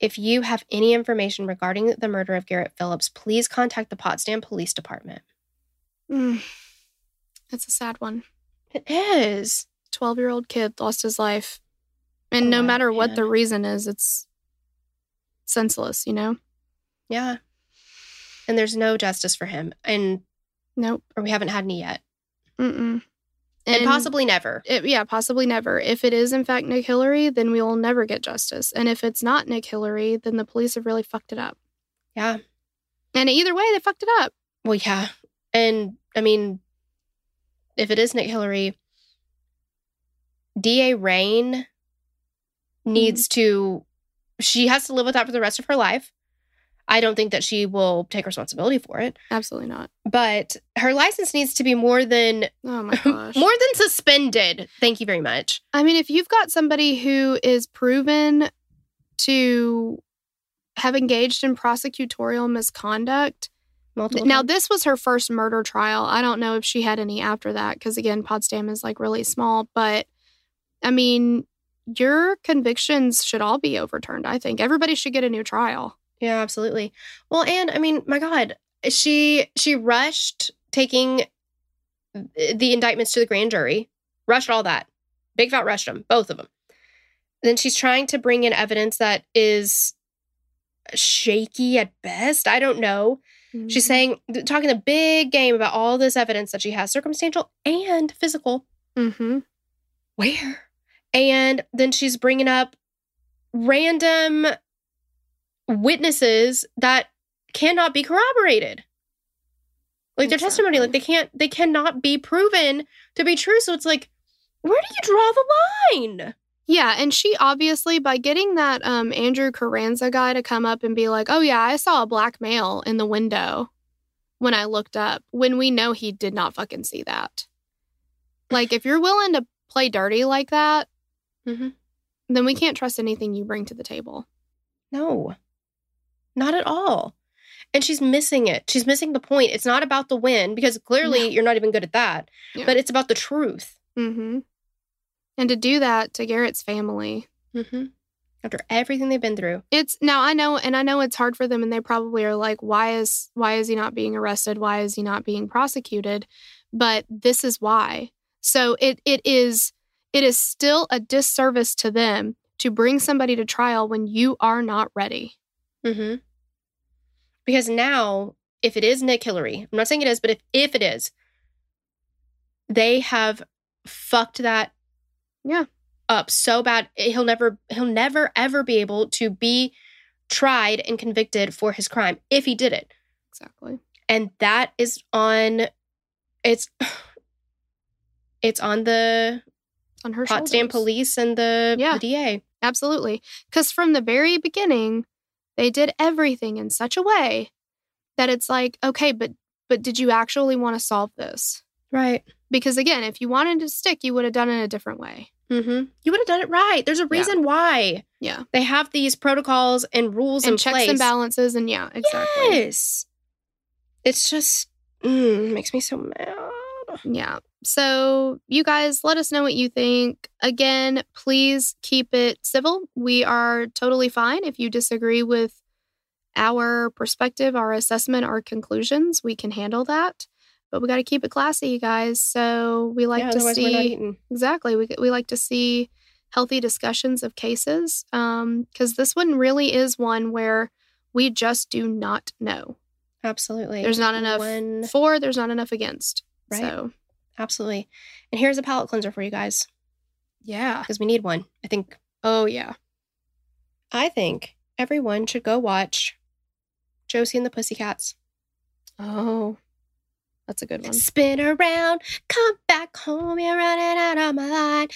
If you have any information regarding the murder of Garrett Phillips, please contact the Potsdam Police Department. That's a sad one. It is. 12-year-old kid lost his life. And no matter what the reason is, it's senseless, you know? Yeah. And there's no justice for him. And nope. Or we haven't had any yet. And possibly never. Possibly never. If it is, in fact, Nick Hillary, then we will never get justice. And if it's not Nick Hillary, then the police have really fucked it up. Yeah. And either way, they fucked it up. Well, yeah. And, I mean, if it is Nick Hillary, D.A. Rain needs to... She has to live with that for the rest of her life. I don't think that she will take responsibility for it. Absolutely not. But her license needs to be more than... Oh, my gosh. More than suspended. Thank you very much. I mean, if you've got somebody who is proven to have engaged in prosecutorial misconduct... Multiple now, times. This was her first murder trial. I don't know if she had any after that, because, again, Potsdam is, like, really small. But, I mean, your convictions should all be overturned, I think. Everybody should get a new trial. Yeah, absolutely. Well, and I mean, my God, she rushed taking the indictments to the grand jury, rushed all that. Big Fat rushed them, both of them. Then she's trying to bring in evidence that is shaky at best. I don't know. Mm-hmm. She's talking a big game about all this evidence that she has, circumstantial and physical. Mm-hmm. Where? And then she's bringing up random witnesses that cannot be corroborated, like their testimony, like they cannot be proven to be true. So it's like, where do you draw the line? Yeah, and she obviously, by getting that Andrew Carranza guy to come up and be like, oh yeah, I saw a black male in the window when I looked up, when we know he did not fucking see that. Like, if you're willing to play dirty like that, then we can't trust anything you bring to the table. No. Not at all. And she's missing it. She's missing the point. It's not about the win, because clearly you're not even good at that. Yeah. But it's about the truth. Mm-hmm. And to do that to Garrett's family. Mm-hmm. After everything they've been through. I know it's hard for them, and they probably are like, why is he not being arrested? Why is he not being prosecuted? But this is why. So it is still a disservice to them to bring somebody to trial when you are not ready. Mm-hmm. Because now, if it is Nick Hillary, I'm not saying it is, but if it is, they have fucked that up so bad. He'll never ever be able to be tried and convicted for his crime if he did it. Exactly. And that is on her Potsdam police and the DA. Absolutely. Because from the very beginning, they did everything in such a way that it's like, okay, but did you actually want to solve this? Right. Because, again, if you wanted to stick, you would have done it a different way. Mm-hmm. You would have done it right. There's a reason why. Yeah. They have these protocols and rules in place. And checks and balances and, yeah, exactly. Yes. It's just, makes me so mad. Yeah. So, you guys, let us know what you think. Again, please keep it civil. We are totally fine. If you disagree with our perspective, our assessment, our conclusions, we can handle that. But we got to keep it classy, you guys. So, we like to see... We're not eating. Exactly. We like to see healthy discussions of cases. Because this one really is one where We just do not know. Absolutely. There's not enough for, there's not enough against. Right. So. Absolutely. And here's a palate cleanser for you guys. Yeah. Because we need one, I think. Oh, yeah. I think everyone should go watch Josie and the Pussycats. Oh, that's a good one. Spin around, come back home, you're running out of my line.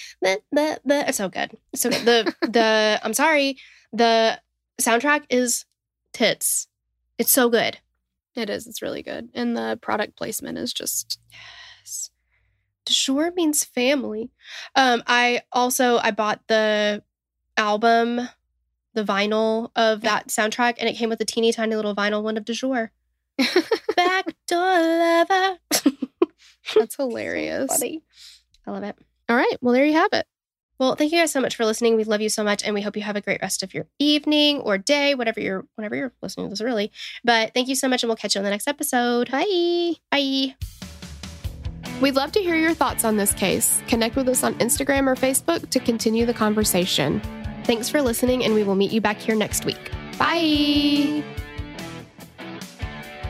It's so good. It's so good. I'm sorry, the soundtrack is tits. It's so good. It is. It's really good. And the product placement is just... Yes. Du jour means family. I bought the album, the vinyl of that soundtrack, and it came with a teeny tiny little vinyl one of Du jour. Backdoor lover. That's hilarious. So funny. I love it. All right. Well, there you have it. Well, thank you guys so much for listening. We love you so much, and we hope you have a great rest of your evening or day, whenever you're listening to this, really. But thank you so much, and we'll catch you on the next episode. Bye. Bye. We'd love to hear your thoughts on this case. Connect with us on Instagram or Facebook to continue the conversation. Thanks for listening, and we will meet you back here next week. Bye.